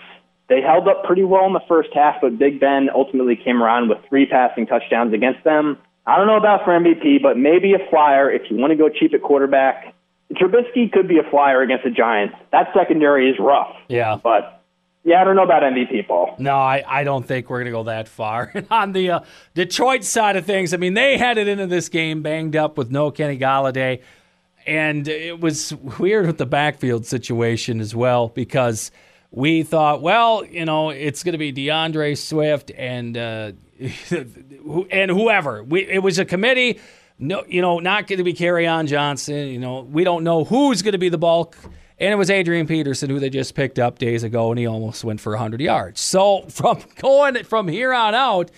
they held up pretty well in the first half, but Big Ben ultimately came around with three passing touchdowns against them. I don't know about for M V P, but maybe a flyer if you want to go cheap at quarterback. Trubisky could be a flyer against the Giants. That secondary is rough. Yeah. But, yeah, I don't know about M V P, Paul. No, I, I don't think we're going to go that far. And on the uh, Detroit side of things, I mean, they headed into this game banged up with no Kenny Galladay. And it was weird with the backfield situation as well because we thought, well, you know, it's going to be DeAndre Swift and, uh, and whoever. We, it was a committee. No, you know, not going to be Kerryon Johnson. You know, we don't know who's going to be the bulk. And it was Adrian Peterson, who they just picked up days ago, and he almost went for one hundred yards. So from going from here on out,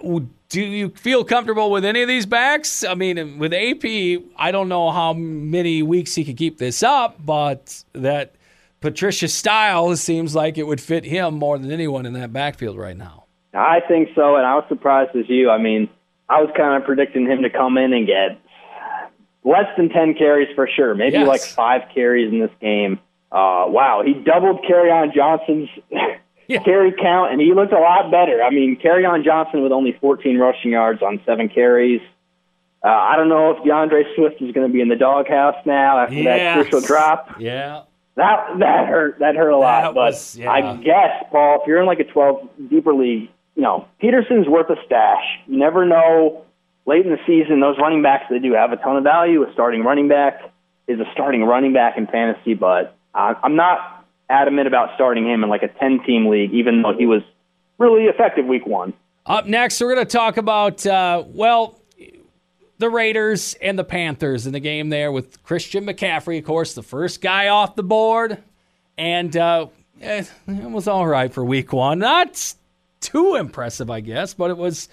do you feel comfortable with any of these backs? I mean, with A P, I don't know how many weeks he could keep this up, but that Patricia style seems like it would fit him more than anyone in that backfield right now. I think so, and I was surprised as you. I mean, I was kind of predicting him to come in and get less than ten carries for sure, maybe yes. like five carries in this game. Uh, wow, he doubled Kerryon Johnson's yeah. carry count, and he looked a lot better. I mean, Kerryon Johnson with only fourteen rushing yards on seven carries. Uh, I don't know if DeAndre Swift is going to be in the doghouse now after yes. that crucial drop. Yeah, that that hurt. That hurt a lot. That but was, yeah. I guess, Paul, if you're in like a twelve deeper league, you know, Peterson's worth a stash. You never know. Late in the season, those running backs, they do have a ton of value. A starting running back is a starting running back in fantasy, but I'm not adamant about starting him in like a ten-team league, even though he was really effective week one. Up next, we're going to talk about, uh, well, the Raiders and the Panthers in the game there with Christian McCaffrey, of course, the first guy off the board. And uh, it was all right for week one. Not too impressive, I guess, but it was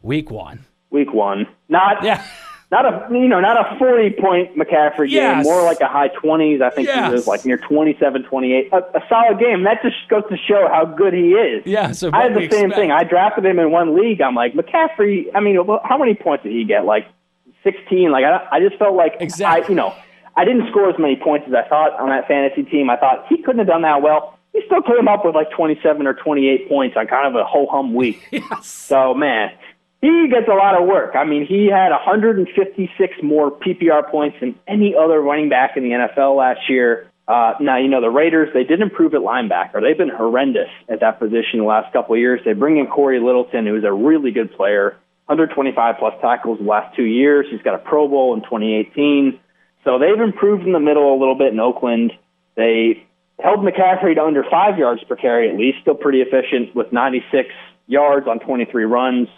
week one. Week one, not yeah. not a you know not a forty point McCaffrey yes. game, more like a high twenties. I think yes. he was like near twenty-seven, twenty-eight. A, a solid game. That just goes to show how good he is. Yeah, so I had the same expect. thing. I drafted him in one league. I'm like McCaffrey. I mean, how many points did he get? Like sixteen. Like I, I just felt like exactly. I, you know, I didn't score as many points as I thought on that fantasy team. I thought he couldn't have done that well. He still came up with like twenty-seven or twenty-eight points on kind of a ho hum week. Yes. So man. He gets a lot of work. I mean, he had one hundred fifty-six more P P R points than any other running back in the N F L last year. Uh, now, you know, the Raiders, they did improve at linebacker. They've been horrendous at that position the last couple of years. They bring in Corey Littleton, who is a really good player, one hundred twenty-five plus tackles the last two years. He's got a Pro Bowl in twenty eighteen. So they've improved in the middle a little bit in Oakland. They held McCaffrey to under five yards per carry at least, still pretty efficient with ninety-six yards on twenty-three runs.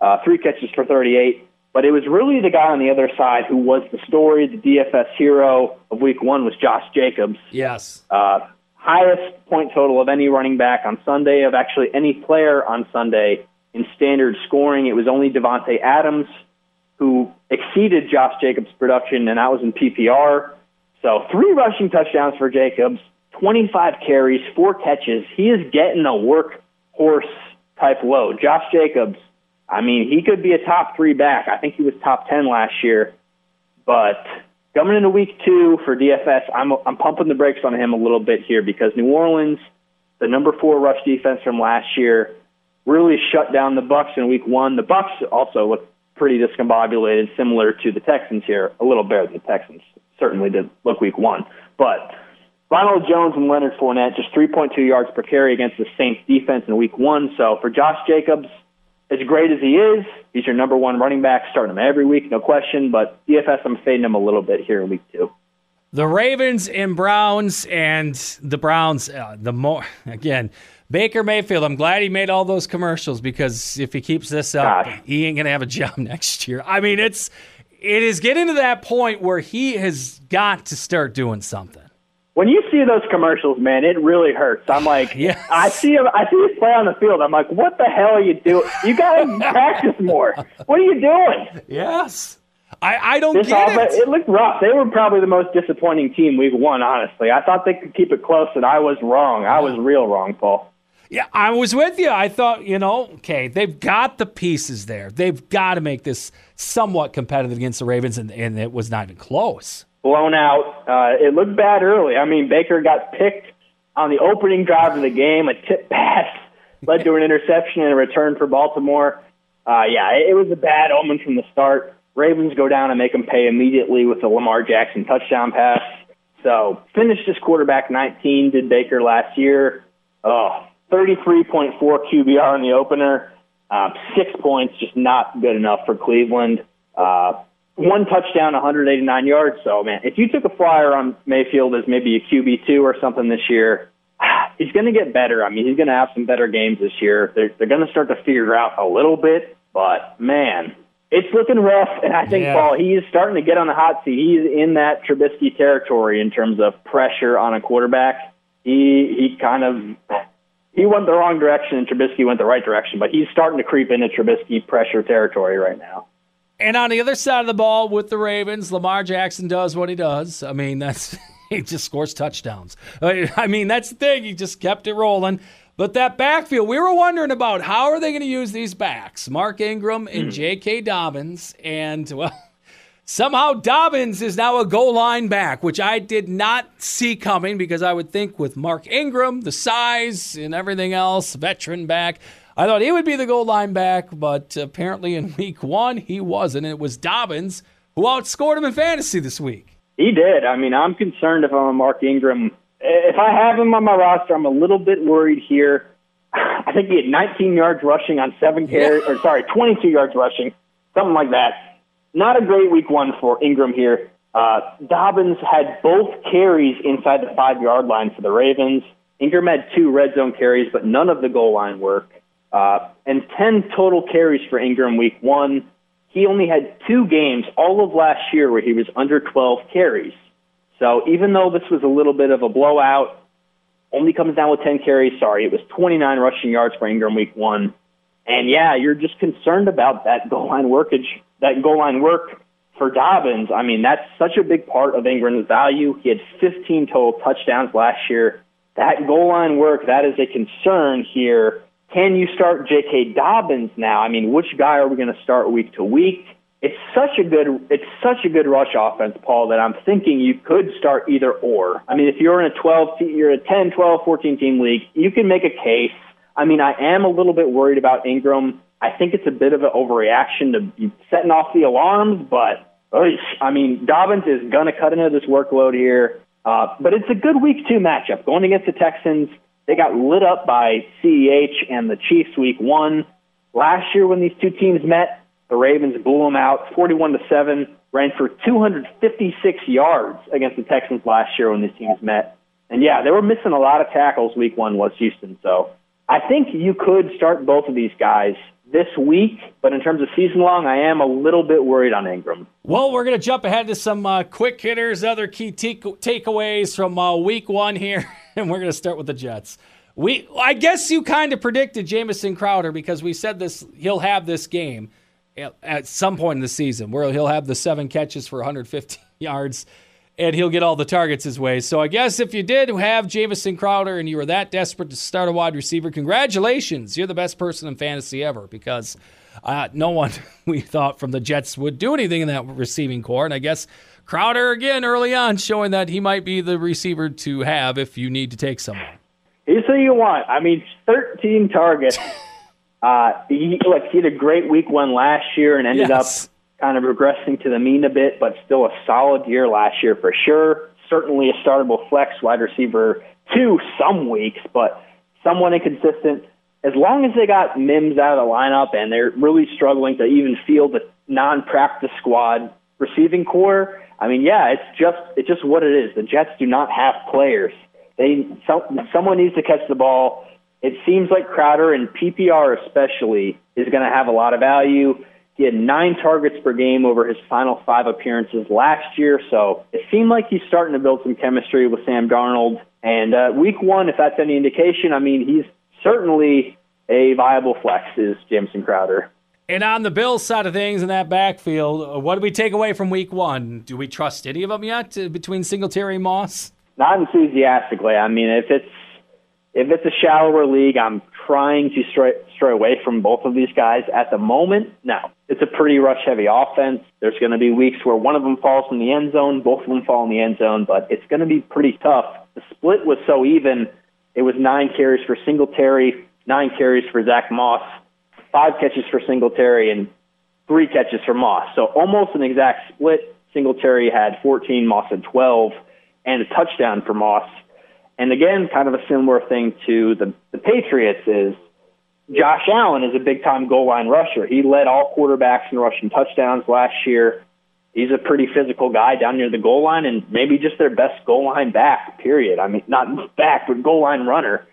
Uh, three catches for thirty-eight, but it was really the guy on the other side who was the story. The D F S hero of week one was Josh Jacobs. Yes. Uh, highest point total of any running back on Sunday, of actually any player on Sunday in standard scoring. It was only Devontae Adams who exceeded Josh Jacobs' production, and that was in P P R. So three rushing touchdowns for Jacobs, twenty-five carries, four catches. He is getting a workhorse type load. Josh Jacobs, I mean, he could be a top three back. I think he was top ten last year. But coming into week two for D F S, I'm I'm pumping the brakes on him a little bit here because New Orleans, the number four rush defense from last year, really shut down the Bucks in week one. The Bucks also looked pretty discombobulated, similar to the Texans here, a little better than the Texans. certainly didn't look week one. But Ronald Jones and Leonard Fournette, just three point two yards per carry against the Saints defense in week one. So for Josh Jacobs, as great as he is, he's your number one running back, starting him every week, no question. But D F S, I'm fading him a little bit here in week two. The Ravens and Browns, and the Browns, uh, the more again, Baker Mayfield, I'm glad he made all those commercials, because if he keeps this up, Gosh. he ain't going to have a job next year. I mean, it's it is getting to that point where he has got to start doing something. When you see those commercials, man, it really hurts. I'm like, yes. I see him, I see him play on the field. I'm like, what the hell are you doing? You got to practice more. What are you doing? Yes. I, I don't this get offense, it. It looked rough. They were probably the most disappointing team week one, honestly. I thought they could keep it close, and I was wrong. I was real wrong, Paul. Yeah, I was with you. I thought, you know, okay, they've got the pieces there. They've got to make this somewhat competitive against the Ravens, and, and it was not even close. Blown out. Uh, it looked bad early. I mean, Baker got picked on the opening drive of the game. A tip pass led to an interception and a return for Baltimore. Uh, yeah, it, it was a bad omen from the start. Ravens go down and make them pay immediately with a Lamar Jackson touchdown pass. So finished as quarterback nineteen, did Baker last year. Oh, thirty-three point four Q B R in the opener. Uh, six points, just not good enough for Cleveland. Uh, One touchdown, one hundred eighty-nine yards. So, man, if you took a flyer on Mayfield as maybe a Q B two or something this year, he's going to get better. I mean, he's going to have some better games this year. They're, they're going to start to figure out a little bit. But, man, it's looking rough. And I think, yeah. Paul, he is starting to get on the hot seat. He's in that Trubisky territory in terms of pressure on a quarterback. He he kind of he went the wrong direction and Trubisky went the right direction. But he's starting to creep into Trubisky pressure territory right now. And on the other side of the ball with the Ravens, Lamar Jackson does what he does. I mean, that's he just scores touchdowns. I mean, that's the thing. He just kept it rolling. But that backfield, we were wondering about how are they going to use these backs, Mark Ingram and mm. J K. Dobbins. And, well, somehow Dobbins is now a goal line back, which I did not see coming because I would think with Mark Ingram, the size and everything else, veteran back, I thought he would be the goal line back, but apparently in week one, he wasn't. It was Dobbins who outscored him in fantasy this week. He did. I mean, I'm concerned if I'm a Mark Ingram. If I have him on my roster, I'm a little bit worried here. I think he had nineteen yards rushing on seven carries, yeah. or sorry, twenty-two yards rushing, something like that. Not a great week one for Ingram here. Uh, Dobbins had both carries inside the five-yard line for the Ravens. Ingram had two red zone carries, but none of the goal line work. Uh, and ten total carries for Ingram week one. He only had two games all of last year where he was under twelve carries. So even though this was a little bit of a blowout, only comes down with ten carries. Sorry, it was twenty-nine rushing yards for Ingram week one. And, yeah, you're just concerned about that goal line workage, that goal line work for Dobbins. I mean, that's such a big part of Ingram's value. He had fifteen total touchdowns last year. That goal line work, that is a concern here. Can you start J K. Dobbins now? I mean, which guy are we going to start week to week? It's such a good, it's such a good rush offense, Paul, that I'm thinking you could start either or. I mean, if you're in a twelve, you're a ten, twelve, fourteen team league, you can make a case. I mean, I am a little bit worried about Ingram. I think it's a bit of an overreaction to setting off the alarms, but I mean, Dobbins is going to cut into this workload here. Uh, but it's a good week two matchup going against the Texans. They got lit up by C E H and the Chiefs week one. Last year when these two teams met, the Ravens blew them out forty-one to seven, ran for two hundred fifty-six yards against the Texans last year when these teams met. And, yeah, they were missing a lot of tackles week one was Houston. So I think you could start both of these guys this week, but in terms of season-long, I am a little bit worried on Ingram. Well, we're going to jump ahead to some uh, quick hitters, other key te- takeaways from uh, week one here, and we're going to start with the Jets. We, I guess you kind of predicted Jamison Crowder because we said this. He'll have this game at some point in the season where he'll have the seven catches for one hundred fifty yards, and he'll get all the targets his way. So I guess if you did have Jamison Crowder and you were that desperate to start a wide receiver, congratulations. You're the best person in fantasy ever because uh, no one we thought from the Jets would do anything in that receiving corps. And I guess Crowder, again, early on, showing that he might be the receiver to have if you need to take someone. He's who you want. I mean, thirteen targets. uh, he, look, he had a great week one last year and ended yes. up kind of regressing to the mean a bit, but still a solid year last year for sure. Certainly a startable flex wide receiver two some weeks, but somewhat inconsistent. As long as they got Mims out of the lineup and they're really struggling to even field the non-practice squad receiving core, I mean, yeah, it's just it's just what it is. The Jets do not have players. They some, someone needs to catch the ball. It seems like Crowder, in P P R especially, is going to have a lot of value. He had nine targets per game over his final five appearances last year, so it seemed like he's starting to build some chemistry with Sam Darnold. And uh, week one, if that's any indication, I mean, he's certainly a viable flex is Jamison Crowder. And on the Bills side of things in that backfield, what do we take away from week one? Do we trust any of them yet between Singletary and Moss? Not enthusiastically. I mean, if it's if it's a shallower league, I'm trying to stray, stray away from both of these guys at the moment. No, it's a pretty rush-heavy offense. There's going to be weeks where one of them falls in the end zone, both of them fall in the end zone, but it's going to be pretty tough. The split was so even. It was nine carries for Singletary, nine carries for Zach Moss, five catches for Singletary, and three catches for Moss. So almost an exact split. Singletary had fourteen, Moss had twelve, and a touchdown for Moss. And again, kind of a similar thing to the, the Patriots is Josh Allen is a big-time goal-line rusher. He led all quarterbacks in rushing touchdowns last year. He's a pretty physical guy down near the goal line and maybe just their best goal line back, period. I mean, not back, but goal line runner.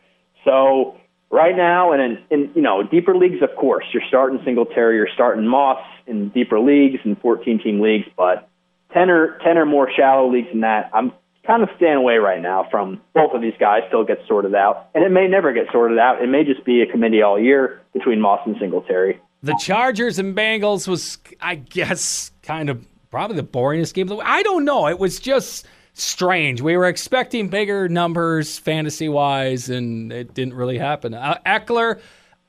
So right now, and in, in you know, deeper leagues, of course, you're starting Singletary, you're starting Moss in deeper leagues and fourteen-team leagues, but ten or, ten or more shallow leagues than that, I'm kind of staying away right now from both of these guys till it gets sorted out. And it may never get sorted out. It may just be a committee all year between Moss and Singletary. The Chargers and Bengals was, I guess, kind of... probably the boringest game of the week. I don't know. It was just strange. We were expecting bigger numbers fantasy-wise, and it didn't really happen. Uh, Eckler,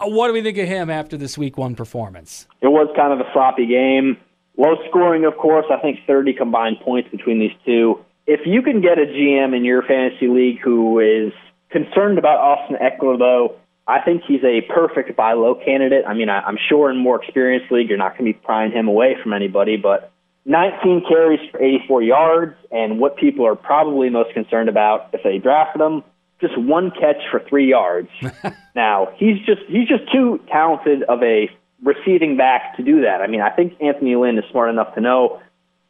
what do we think of him after this week one performance? It was kind of a sloppy game. Low scoring, of course. I think thirty combined points between these two. If you can get a G M in your fantasy league who is concerned about Austin Eckler, though, I think he's a perfect buy low candidate. I mean, I, I'm sure in more experienced league, you're not going to be prying him away from anybody, but nineteen carries for eighty-four yards, and what people are probably most concerned about if they drafted him, just one catch for three yards. Now, he's just he's just too talented of a receiving back to do that. I mean, I think Anthony Lynn is smart enough to know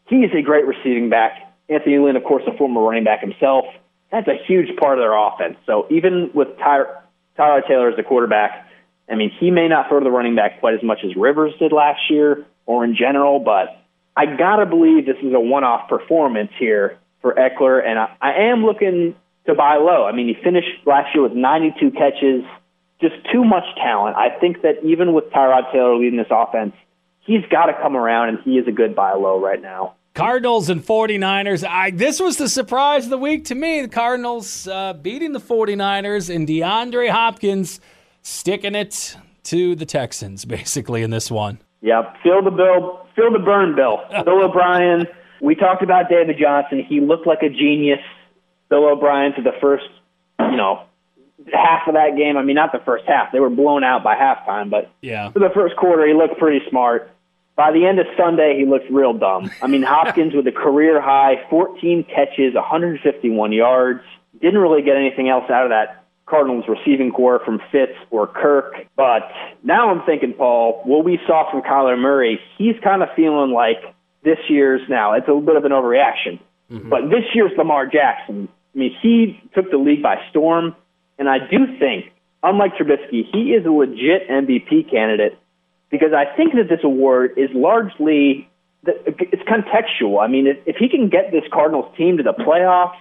he is a great receiving back. Anthony Lynn, of course, a former running back himself. That's a huge part of their offense. So even with Ty- Tyler Taylor as the quarterback, I mean, he may not throw to the running back quite as much as Rivers did last year or in general, but I got to believe this is a one-off performance here for Eckler, and I, I am looking to buy low. I mean, he finished last year with ninety-two catches, just too much talent. I think that even with Tyrod Taylor leading this offense, he's got to come around, and he is a good buy low right now. Cardinals and 49ers. I, this was the surprise of the week to me. The Cardinals uh, beating the 49ers, and DeAndre Hopkins sticking it to the Texans, basically, in this one. Yep, fill the bill. Fill the burn, Bill. Bill O'Brien, we talked about David Johnson. He looked like a genius. Bill O'Brien for the first, you know, half of that game. I mean, not the first half. They were blown out by halftime, but yeah. For the first quarter, he looked pretty smart. By the end of Sunday, he looked real dumb. I mean, Hopkins with a career-high fourteen catches, one hundred fifty-one yards. Didn't really get anything else out of that Cardinals receiving core from Fitz or Kirk. But now I'm thinking, Paul, what we saw from Kyler Murray, he's kind of feeling like this year's now. It's a little bit of an overreaction. Mm-hmm. But this year's Lamar Jackson. I mean, he took the league by storm. And I do think, unlike Trubisky, he is a legit M V P candidate because I think that this award is largely, it's contextual. I mean, if he can get this Cardinals team to the playoffs,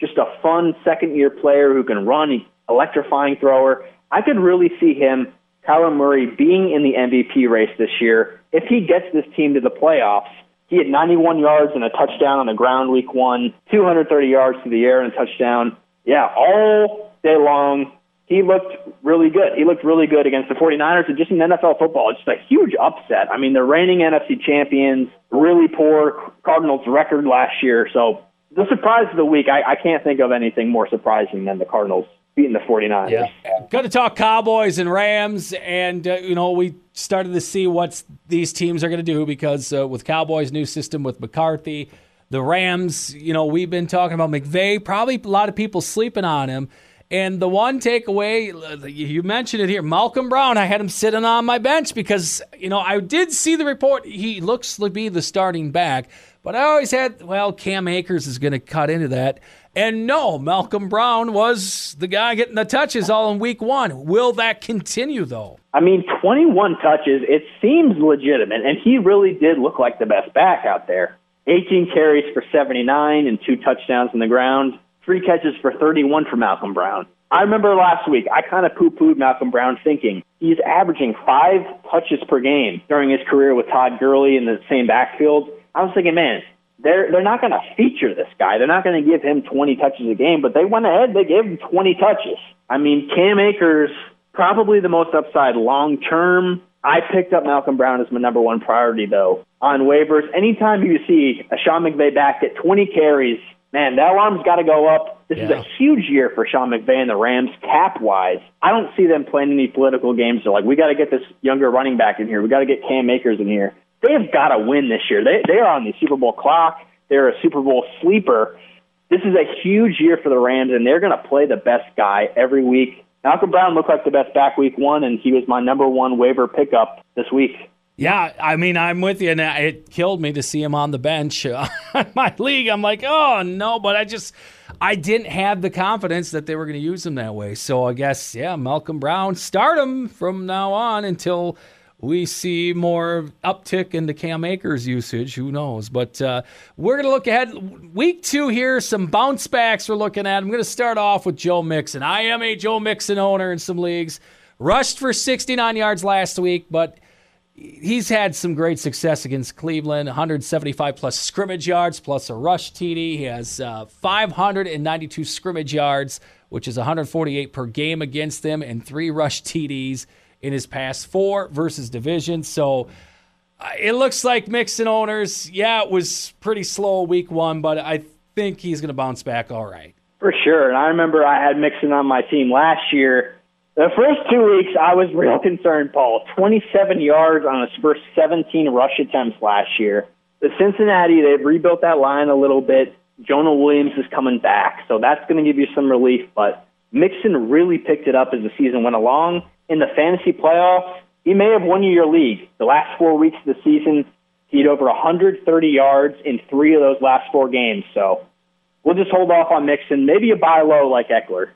just a fun second-year player who can run, electrifying thrower, I could really see him, Kyler Murray, being in the M V P race this year. If he gets this team to the playoffs, he had ninety-one yards and a touchdown on the ground week one, two hundred thirty yards to the air and a touchdown. Yeah, all day long, he looked really good. He looked really good against the 49ers, and just in N F L football, it's just a huge upset. I mean, the reigning N F C champions, really poor Cardinals record last year. So the surprise of the week, I, I can't think of anything more surprising than the Cardinals beating the 49ers. Yeah. Going to talk Cowboys and Rams, and, uh, you know, we started to see what these teams are going to do because uh, with Cowboys' new system with McCarthy, the Rams, you know, we've been talking about McVay, probably a lot of people sleeping on him. And the one takeaway, you mentioned it here, Malcolm Brown, I had him sitting on my bench because, you know, I did see the report. He looks to be the starting back. But I always had, well, Cam Akers is going to cut into that. And no, Malcolm Brown was the guy getting the touches all in week one. Will that continue, though? I mean, twenty-one touches, it seems legitimate. And he really did look like the best back out there. eighteen carries for seventy-nine and two touchdowns on the ground. Three catches for thirty-one for Malcolm Brown. I remember last week, I kind of poo-pooed Malcolm Brown thinking he's averaging five touches per game during his career with Todd Gurley in the same backfield. I was thinking, man, they're they're not going to feature this guy. They're not going to give him twenty touches a game, but they went ahead. They gave him twenty touches. I mean, Cam Akers, probably the most upside long-term. I picked up Malcolm Brown as my number one priority, though, on waivers. Anytime you see a Sean McVay back at twenty carries, man, that alarm's got to go up. This yeah. is a huge year for Sean McVay and the Rams cap-wise. I don't see them playing any political games. They're like, we got to get this younger running back in here. We got to get Cam Akers in here. They've got to win this year. They they are on the Super Bowl clock. They're a Super Bowl sleeper. This is a huge year for the Rams, and they're going to play the best guy every week. Malcolm Brown looked like the best back week one, and he was my number one waiver pickup this week. Yeah, I mean, I'm with you, and it killed me to see him on the bench on my league. I'm like, oh, no, but I just I didn't have the confidence that they were going to use him that way. So I guess, yeah, Malcolm Brown, start him from now on until we see more uptick in the Cam Akers usage. Who knows? But uh, we're going to look ahead. Week two here, some bounce backs we're looking at. I'm going to start off with Joe Mixon. I am a Joe Mixon owner in some leagues. Rushed for sixty-nine yards last week, but he's had some great success against Cleveland, one seventy-five plus scrimmage yards plus a rush T D. He has uh, five ninety-two scrimmage yards, which is one forty-eight per game against them, and three rush T Ds in his past four versus division. So uh, it looks like Mixon owners, yeah, it was pretty slow week one, but I think he's going to bounce back all right. For sure, and I remember I had Mixon on my team last year. The first two weeks, I was real concerned, Paul. twenty-seven yards on his first seventeen rush attempts last year. The Cincinnati, they've rebuilt that line a little bit. Jonah Williams is coming back, so that's going to give you some relief. But Mixon really picked it up as the season went along. In the fantasy playoffs, he may have won you your league. The last four weeks of the season, he had over one thirty yards in three of those last four games. So we'll just hold off on Mixon. Maybe a buy low like Eckler.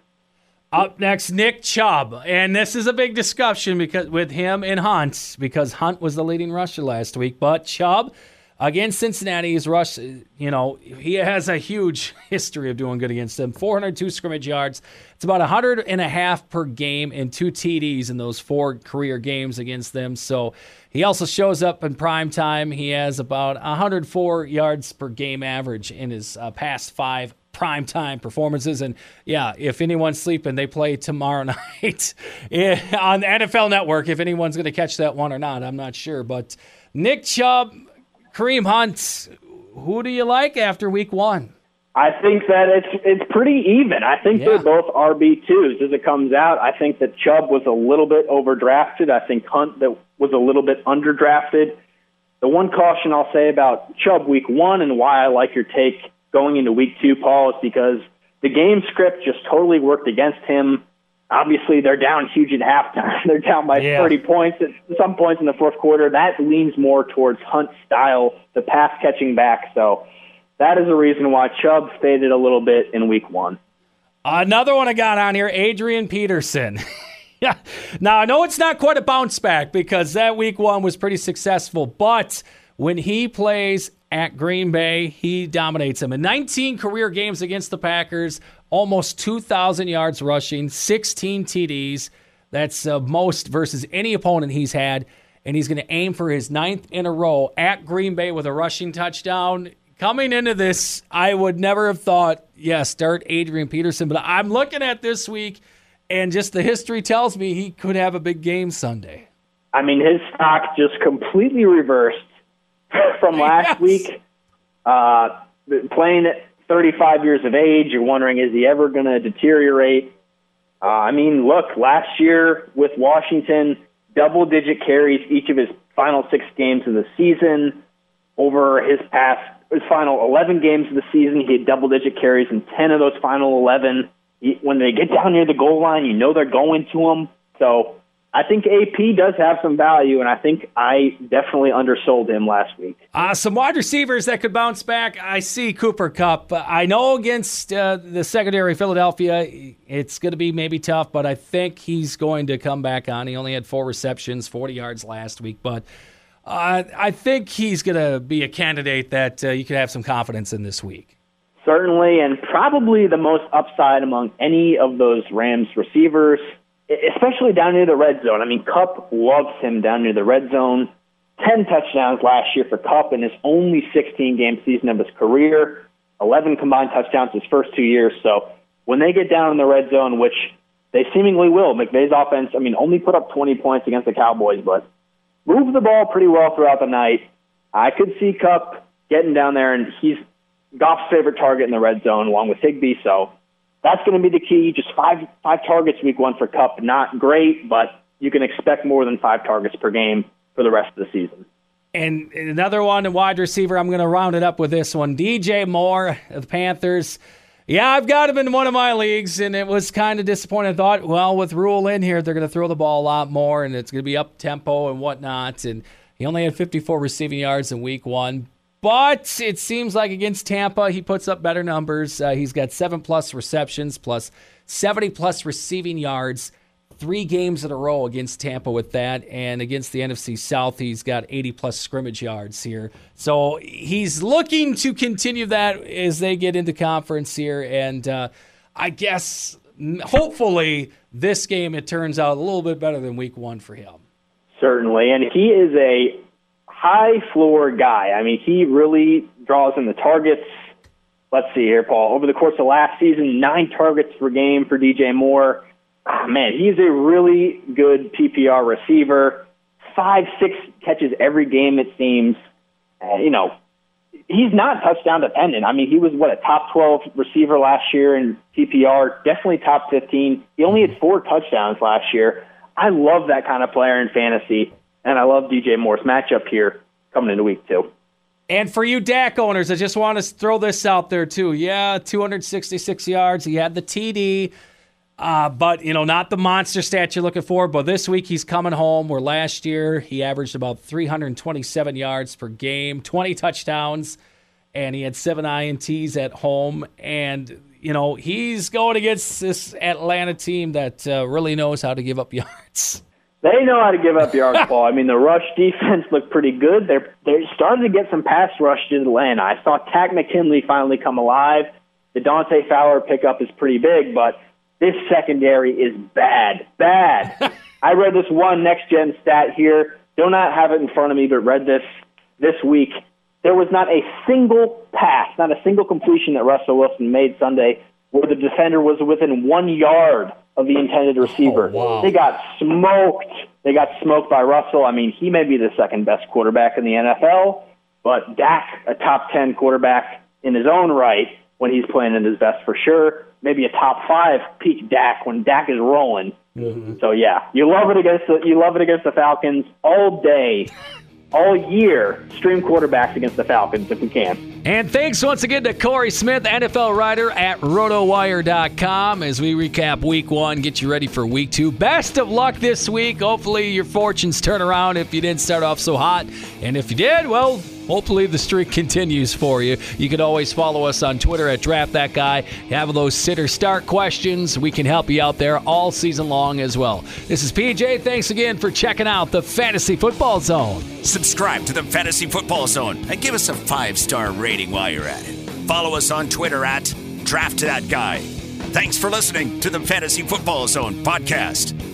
Up next, Nick Chubb, and this is a big discussion because with him and Hunt, because Hunt was the leading rusher last week. But Chubb, against Cincinnati, he's rushed. You know, he has a huge history of doing good against them. four oh two scrimmage yards. It's about one hundred and a half per game and two T Ds in those four career games against them. So he also shows up in prime time. He has about one hundred four yards per game average in his uh, past five primetime performances. And yeah, if anyone's sleeping, they play tomorrow night on the N F L Network. If anyone's going to catch that one or not, I'm not sure. But Nick Chubb, Kareem Hunt, who do you like after week one? I think that it's it's pretty even. I think yeah. they're both R B twos. As it comes out, I think that Chubb was a little bit overdrafted. I think Hunt that was a little bit underdrafted. The one caution I'll say about Chubb week one and why I like your take going into week two, Paul, is because the game script just totally worked against him. Obviously, they're down huge at halftime. They're down by yeah. thirty points at some points in the fourth quarter. That leans more towards Hunt's style, the pass-catching back. So that is a reason why Chubb faded a little bit in week one. Another one I got on here, Adrian Peterson. yeah. Now, I know it's not quite a bounce back because that week one was pretty successful, but when he plays at Green Bay, he dominates them. In nineteen career games against the Packers, almost two thousand yards rushing, sixteen T Ds. That's uh, most versus any opponent he's had. And he's going to aim for his ninth in a row at Green Bay with a rushing touchdown. Coming into this, I would never have thought, yeah, start Adrian Peterson. But I'm looking at this week, and just the history tells me he could have a big game Sunday. I mean, his stock just completely reversed from last yes. week, uh, playing at thirty-five years of age. You're wondering, is he ever going to deteriorate? Uh, I mean, look, last year with Washington, double-digit carries each of his final six games of the season. Over his past, his final eleven games of the season, he had double-digit carries in ten of those final eleven. He, when they get down near the goal line, you know they're going to him. So I think A P does have some value, and I think I definitely undersold him last week. Uh, some wide receivers that could bounce back. I see Cooper Kupp. I know against uh, the secondary Philadelphia, it's going to be maybe tough, but I think he's going to come back on. He only had four receptions, forty yards last week, but uh, I think he's going to be a candidate that uh, you can have some confidence in this week. Certainly, and probably the most upside among any of those Rams receivers, especially down near the red zone. I mean, Kupp loves him down near the red zone. ten touchdowns last year for Kupp in his only sixteen-game season of his career. eleven combined touchdowns his first two years. So when they get down in the red zone, which they seemingly will, McVay's offense, I mean, only put up twenty points against the Cowboys, but moved the ball pretty well throughout the night. I could see Kupp getting down there, and he's Goff's favorite target in the red zone along with Higbee, so that's going to be the key. Just five five targets week one for Kupp. Not great, but you can expect more than five targets per game for the rest of the season. And another one, a wide receiver, I'm going to round it up with this one. D J Moore of the Panthers. Yeah, I've got him in one of my leagues, and it was kind of disappointing. I thought, well, with Rule in here, they're going to throw the ball a lot more, and it's going to be up-tempo and whatnot. And he only had fifty-four receiving yards in week one. But it seems like against Tampa, he puts up better numbers. Uh, he's got seven-plus receptions, plus seventy-plus receiving yards, three games in a row against Tampa with that. And against the N F C South, he's got eighty-plus scrimmage yards here. So he's looking to continue that as they get into conference here. And uh, I guess, hopefully, this game, it turns out a little bit better than week one for him. Certainly, and he is a high floor guy. I mean, he really draws in the targets. Let's see here, Paul. Over the course of last season, nine targets per game for D J Moore. Oh, man, he's a really good P P R receiver. Five, six catches every game, it seems. Uh, you know, he's not touchdown dependent. I mean, he was, what, a top twelve receiver last year in P P R, definitely top fifteen. He only had four touchdowns last year. I love that kind of player in fantasy. And I love D J Moore's matchup here coming into week two. And for you Dak owners, I just want to throw this out there too. Yeah, two hundred sixty-six yards. He had the T D, uh, but you know, not the monster stat you're looking for. But this week he's coming home. Where last year he averaged about three hundred twenty-seven yards per game, twenty touchdowns, and he had seven I N Ts at home. And you know, he's going against this Atlanta team that uh, really knows how to give up yards. They know how to give up yards, Paul. I mean, the rush defense looked pretty good. They're, they're starting to get some pass rush to Atlanta. I saw Tack McKinley finally come alive. The Dante Fowler pickup is pretty big, but this secondary is bad, bad. I read this one next-gen stat here. Do not have it in front of me, but read this this week. There was not a single pass, not a single completion that Russell Wilson made Sunday where the defender was within one yard of the intended receiver. Oh, wow. They got smoked. They got smoked by Russell. I mean, he may be the second-best quarterback in the N F L, but Dak, a top ten quarterback in his own right when he's playing at his best for sure, maybe a top five peak Dak when Dak is rolling. Mm-hmm. So, yeah, you love it against the, you love it against the Falcons all day, all year. Stream quarterbacks against the Falcons if we can. And thanks once again to Corey Smith, N F L writer at roto wire dot com, as we recap week one, get you ready for week two. Best of luck this week. Hopefully your fortunes turn around if you didn't start off so hot. And if you did, well, hopefully the streak continues for you. You can always follow us on Twitter at Draft That Guy. Have those sit or start questions. We can help you out there all season long as well. This is P J. Thanks again for checking out the Fantasy Football Zone. Subscribe to the Fantasy Football Zone and give us a five-star rating while you're at it. Follow us on Twitter at Draft That Guy. Thanks for listening to the Fantasy Football Zone podcast.